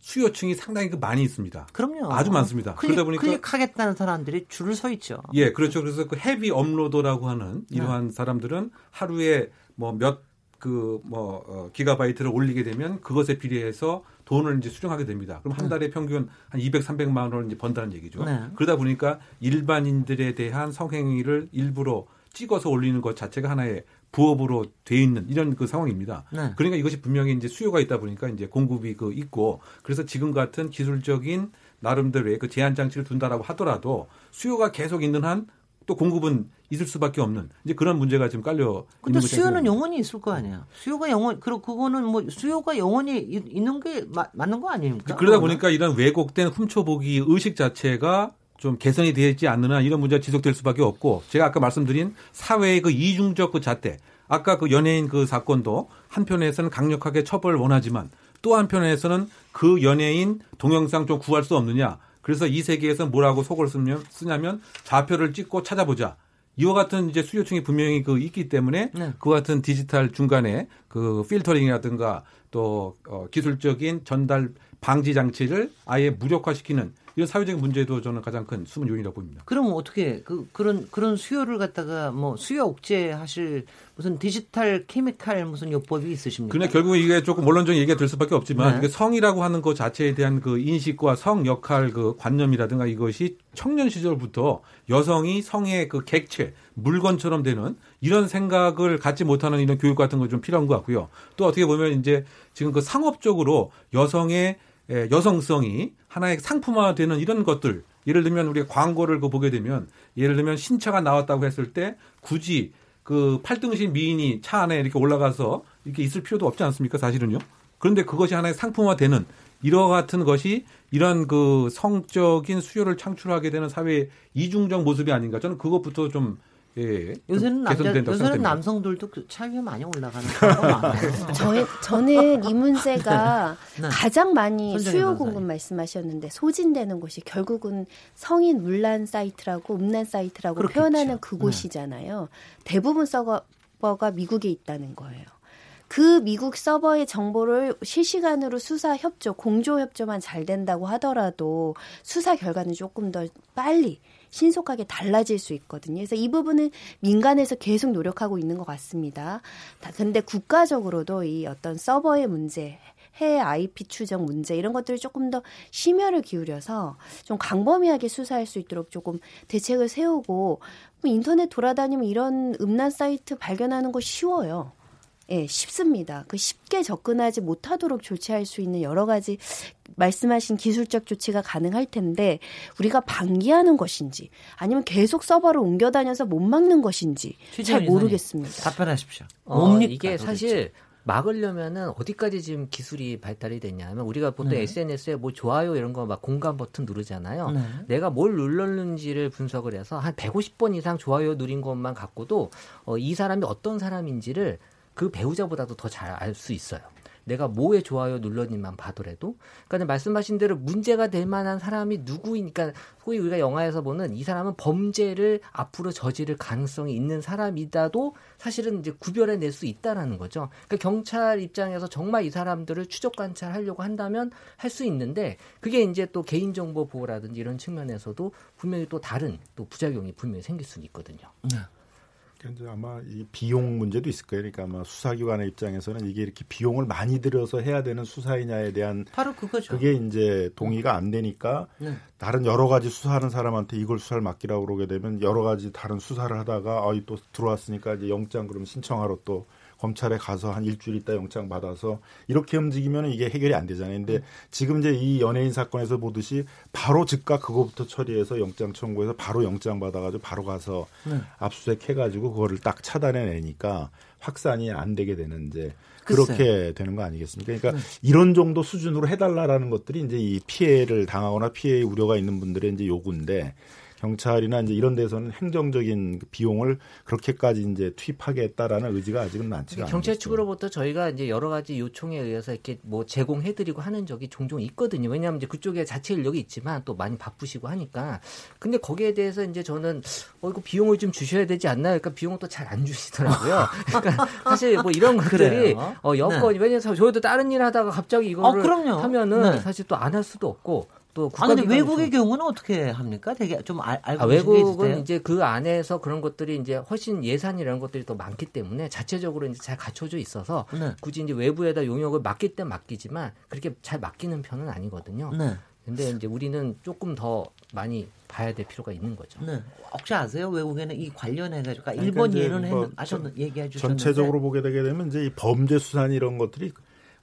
수요층이 상당히 그 많이 있습니다. 그럼요. 아주 많습니다. 클릭, 그러다 보니까 클릭하겠다는 사람들이 줄을 서 있죠. 예, 그렇죠. 그래서 그 헤비 업로더라고 하는 이러한 네. 사람들은 하루에 뭐 몇 그 뭐 어, 기가바이트를 올리게 되면 그것에 비례해서 돈을 이제 수령하게 됩니다. 그럼 한 달에 평균 한 이백, 삼백만 원을 이제 번다는 얘기죠. 네. 그러다 보니까 일반인들에 대한 성행위를 일부러 찍어서 올리는 것 자체가 하나의 부업으로 돼 있는 이런 그 상황입니다. 네. 그러니까 이것이 분명히 이제 수요가 있다 보니까 이제 공급이 그 있고 그래서 지금 같은 기술적인 나름대로의 그 제한 장치를 둔다라고 하더라도 수요가 계속 있는 한 또 공급은 있을 수밖에 없는 이제 그런 문제가 지금 깔려. 근데 수요는 생각합니다. 영원히 있을 거 아니야. 수요가 영원 그리고 그거는 뭐 수요가 영원히 있는 게 마, 맞는 거 아닙니까? 그러다 보니까 이런 왜곡된 훔쳐보기 의식 자체가 좀 개선이 되지 않는 한 이런 문제가 지속될 수밖에 없고 제가 아까 말씀드린 사회의 그 이중적 그 잣대 아까 그 연예인 그 사건도 한편에서는 강력하게 처벌을 원하지만 또 한편에서는 그 연예인 동영상 좀 구할 수 없느냐. 그래서 이 세계에서 뭐라고 속을 쓰냐면 좌표를 찍고 찾아보자. 이와 같은 이제 수요층이 분명히 그 있기 때문에 네. 그와 같은 디지털 중간에 그 필터링이라든가 또 어 기술적인 전달 방지 장치를 아예 무력화시키는 이런 사회적인 문제도 저는 가장 큰 숨은 요인이라고 봅니다. 그럼 어떻게 그 그런 그런 수요를 갖다가 뭐 수요 억제하실 무슨 디지털 케미칼 무슨 요법이 있으십니까? 그러나 결국 이게 조금 원론적인 얘기가 될 수밖에 없지만 네. 이게 성이라고 하는 것 자체에 대한 그 인식과 성 역할 그 관념이라든가 이것이 청년 시절부터 여성이 성의 그 객체 물건처럼 되는 이런 생각을 갖지 못하는 이런 교육 같은 거 좀 필요한 것 같고요. 또 어떻게 보면 이제 지금 그 상업적으로 여성의 여성성이 하나의 상품화되는 이런 것들, 예를 들면 우리가 광고를 그 보게 되면 예를 들면 신차가 나왔다고 했을 때 굳이 그 팔등신 미인이 차 안에 이렇게 올라가서 이렇게 있을 필요도 없지 않습니까? 사실은요. 그런데 그것이 하나의 상품화되는 이러 같은 것이 이런 그 성적인 수요를 창출하게 되는 사회의 이중적 모습이 아닌가. 저는 그것부터 좀 예, 요새는 남자, 요새는 남성들도 차이가 많이 올라가는 경우가 많아요. 저의, 저는 이 문제가 네. 가장 많이 수요 공급 말씀하셨는데 소진되는 곳이 결국은 성인 문란 사이트라고 음란 사이트라고 그렇겠죠. 표현하는 그곳이잖아요. 네. 대부분 서버가 미국에 있다는 거예요. 그 미국 서버의 정보를 실시간으로 수사 협조, 공조 협조만 잘 된다고 하더라도 수사 결과는 조금 더 빨리 신속하게 달라질 수 있거든요. 그래서 이 부분은 민간에서 계속 노력하고 있는 것 같습니다. 그런데 국가적으로도 이 어떤 서버의 문제, 해외 아이피 추적 문제 이런 것들을 조금 더 심혈을 기울여서 좀 광범위하게 수사할 수 있도록 조금 대책을 세우고 인터넷 돌아다니면 이런 음란 사이트 발견하는 거 쉬워요. 예, 쉽습니다. 그 쉽게 접근하지 못하도록 조치할 수 있는 여러 가지 말씀하신 기술적 조치가 가능할 텐데 우리가 방기하는 것인지 아니면 계속 서버를 옮겨 다녀서 못 막는 것인지 잘 모르겠습니다. 답변하십시오. 어, 뭡니까? 이게 사실 막으려면은 어디까지 지금 기술이 발달이 됐냐면 우리가 보통 네. 에스엔에스에 뭐 좋아요 이런 거 막 공감 버튼 누르잖아요. 네. 내가 뭘 눌렀는지를 분석을 해서 한 백오십 번 이상 좋아요 누린 것만 갖고도 어, 이 사람이 어떤 사람인지를 그 배우자보다도 더 잘 알 수 있어요. 내가 뭐에 좋아요 눌러님만 봐도라도. 그러니까 말씀하신 대로 문제가 될 만한 사람이 누구이니까 소위 우리가 영화에서 보는 이 사람은 범죄를 앞으로 저지를 가능성이 있는 사람이다도 사실은 이제 구별해낼 수 있다라는 거죠. 그러니까 경찰 입장에서 정말 이 사람들을 추적 관찰하려고 한다면 할 수 있는데 그게 이제 또 개인정보 보호라든지 이런 측면에서도 분명히 또 다른 또 부작용이 분명히 생길 수는 있거든요. 네. 이제 아마 이 비용 문제도 있을 거예요. 그러니까 아마 수사기관의 입장에서는 이게 이렇게 비용을 많이 들여서 해야 되는 수사이냐에 대한 바로 그거죠. 그게 이제 동의가 안 되니까 네. 다른 여러 가지 수사하는 사람한테 이걸 수사를 맡기라고 그러게 되면 여러 가지 다른 수사를 하다가 아이 또 들어왔으니까 이제 영장 그럼 신청하러 또 검찰에 가서 한 일주일 있다 영장 받아서 이렇게 움직이면 이게 해결이 안 되잖아요. 근데 지금 이제 이 연예인 사건에서 보듯이 바로 즉각 그거부터 처리해서 영장 청구해서 바로 영장 받아가지고 바로 가서 네. 압수수색 해가지고 그거를 딱 차단해내니까 확산이 안 되게 되는 이제 그렇게 글쎄. 되는 거 아니겠습니까? 그러니까 네. 이런 정도 수준으로 해달라라는 것들이 이제 이 피해를 당하거나 피해의 우려가 있는 분들의 이제 요구인데 경찰이나 이제 이런 데서는 행정적인 비용을 그렇게까지 이제 투입하겠다라는 의지가 아직은 많지가 않아요. 경찰 측으로부터 저희가 이제 여러 가지 요청에 의해서 이렇게 뭐 제공해드리고 하는 적이 종종 있거든요. 왜냐하면 이제 그쪽에 자체 인력이 있지만 또 많이 바쁘시고 하니까. 근데 거기에 대해서 이제 저는 어 이거 비용을 좀 주셔야 되지 않나요? 그러니까 비용을 또 잘 안 주시더라고요. 그러니까 사실 뭐 이런 것들이 어, 여건이 네. 왜냐면 저희도 다른 일 하다가 갑자기 이거를 어, 하면은 네. 사실 또 안 할 수도 없고. 또 아, 근데 외국의 좀... 경우는 어떻게 합니까? 되게 좀 알, 알고 아, 외국은 이제 그 안에서 그런 것들이 이제 훨씬 예산이라는 것들이 더 많기 때문에 자체적으로 이제 잘 갖춰져 있어서 네. 굳이 이제 외부에다 용역을 맡길 때 맡기지만 그렇게 잘 맡기는 편은 아니거든요. 네. 근데 이제 우리는 조금 더 많이 봐야 될 필요가 있는 거죠. 네. 혹시 아세요? 외국에는 이 관련해가지고 그러니까 일본 예는 뭐 얘기해 주셨는데 전체적으로 보게 되게 되면 이제 이 범죄 수산 이런 것들이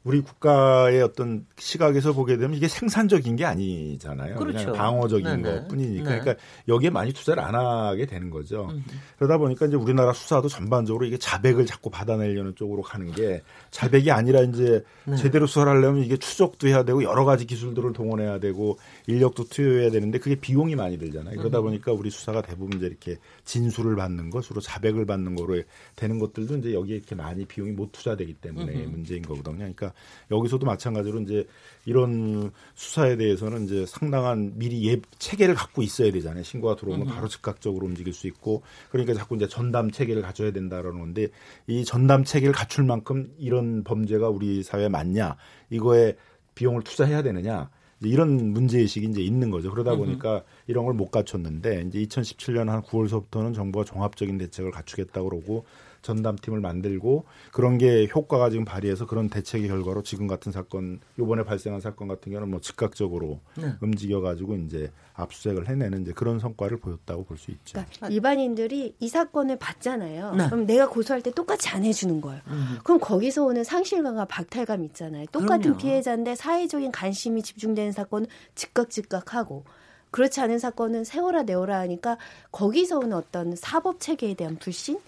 우리 국가의 어떤 시각에서 보게 되면 이게 생산적인 게 아니잖아요. 그렇죠. 그냥 방어적인 네네. 것뿐이니까. 네네. 그러니까 여기에 많이 투자를 안 하게 되는 거죠. 음. 그러다 보니까 이제 우리나라 수사도 전반적으로 이게 자백을 자꾸 받아내려는 쪽으로 가는 게 자백이 아니라 이제 네. 제대로 수사를 하려면 이게 추적도 해야 되고 여러 가지 기술들을 동원해야 되고 인력도 투여해야 되는데 그게 비용이 많이 들잖아요. 그러다 음. 보니까 우리 수사가 대부분 이제 이렇게 진술을 받는 것, 주로 자백을 받는 거로 되는 것들도 이제 여기에 이렇게 많이 비용이 못 투자되기 때문에 음. 문제인 거거든요. 그러니까 여기서도 마찬가지로 이제 이런 수사에 대해서는 이제 상당한 미리 예, 체계를 갖고 있어야 되잖아요. 신고가 들어오면 바로 즉각적으로 움직일 수 있고 그러니까 자꾸 이제 전담 체계를 갖춰야 된다라는 건데 이 전담 체계를 갖출 만큼 이런 범죄가 우리 사회에 맞냐 이거에 비용을 투자해야 되느냐 이런 문제의식이 이제 있는 거죠. 그러다 보니까 음흠. 이런 걸 못 갖췄는데 이제 이천십칠 년 한 구월서부터는 정부가 종합적인 대책을 갖추겠다고 그러고 전담팀을 만들고 그런 게 효과가 지금 발휘해서 그런 대책의 결과로 지금 같은 사건, 이번에 발생한 사건 같은 경우는 뭐 즉각적으로 네. 움직여가지고 이제 압수수색을 해내는 이제 그런 성과를 보였다고 볼 수 있죠. 그러니까 일반인들이 이 사건을 봤잖아요. 네. 그럼 내가 고소할 때 똑같이 안 해주는 거예요. 음. 그럼 거기서 오는 상실감과 박탈감 있잖아요. 똑같은 그럼요. 피해자인데 사회적인 관심이 집중되는 사건은 즉각 즉각하고 그렇지 않은 사건은 세워라 내워라 하니까 거기서 오는 어떤 사법체계에 대한 불신?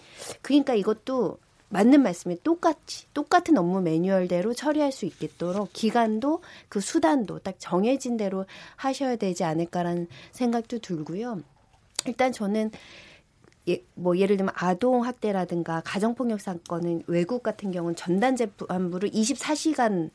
그러니까 이것도 맞는 말씀이 똑같이 똑같은 업무 매뉴얼대로 처리할 수 있겠도록 기간도 그 수단도 딱 정해진 대로 하셔야 되지 않을까라는 생각도 들고요. 일단 저는 예, 뭐 예를 들면 아동학대라든가 가정폭력 사건은 외국 같은 경우는 전단제 부안부를 이십사 시간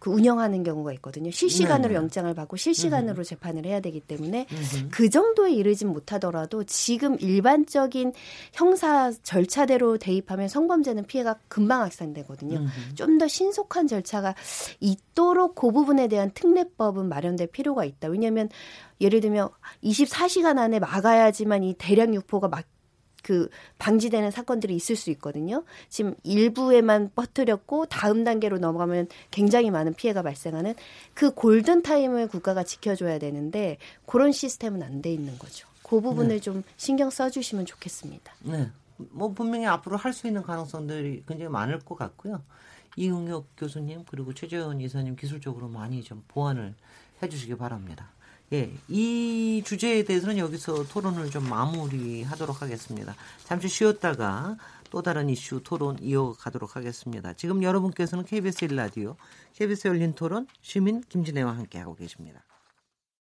그 운영하는 경우가 있거든요. 실시간으로 네. 영장을 받고 실시간으로 네. 재판을 해야 되기 때문에 네. 그 정도에 이르진 못하더라도 지금 일반적인 형사 절차대로 대입하면 성범죄는 피해가 금방 확산되거든요. 네. 좀 더 신속한 절차가 있도록 그 부분에 대한 특례법은 마련될 필요가 있다. 왜냐하면 예를 들면 이십사 시간 안에 막아야지만 이 대량 유포가 막 그 방지되는 사건들이 있을 수 있거든요. 지금 일부에만 퍼뜨렸고 다음 단계로 넘어가면 굉장히 많은 피해가 발생하는 그 골든타임을 국가가 지켜줘야 되는데 그런 시스템은 안 돼 있는 거죠. 그 부분을 네. 좀 신경 써주시면 좋겠습니다. 네, 뭐 분명히 앞으로 할 수 있는 가능성들이 굉장히 많을 것 같고요. 이용혁 교수님 그리고 최재원 이사님 기술적으로 많이 좀 보완을 해주시기 바랍니다. 예, 이 주제에 대해서는 여기서 토론을 좀 마무리하도록 하겠습니다. 잠시 쉬었다가 또 다른 이슈 토론 이어가도록 하겠습니다. 지금 여러분께서는 케이비에스 일 라디오, 케이비에스 열린 토론, 시민 김진애와 함께하고 계십니다.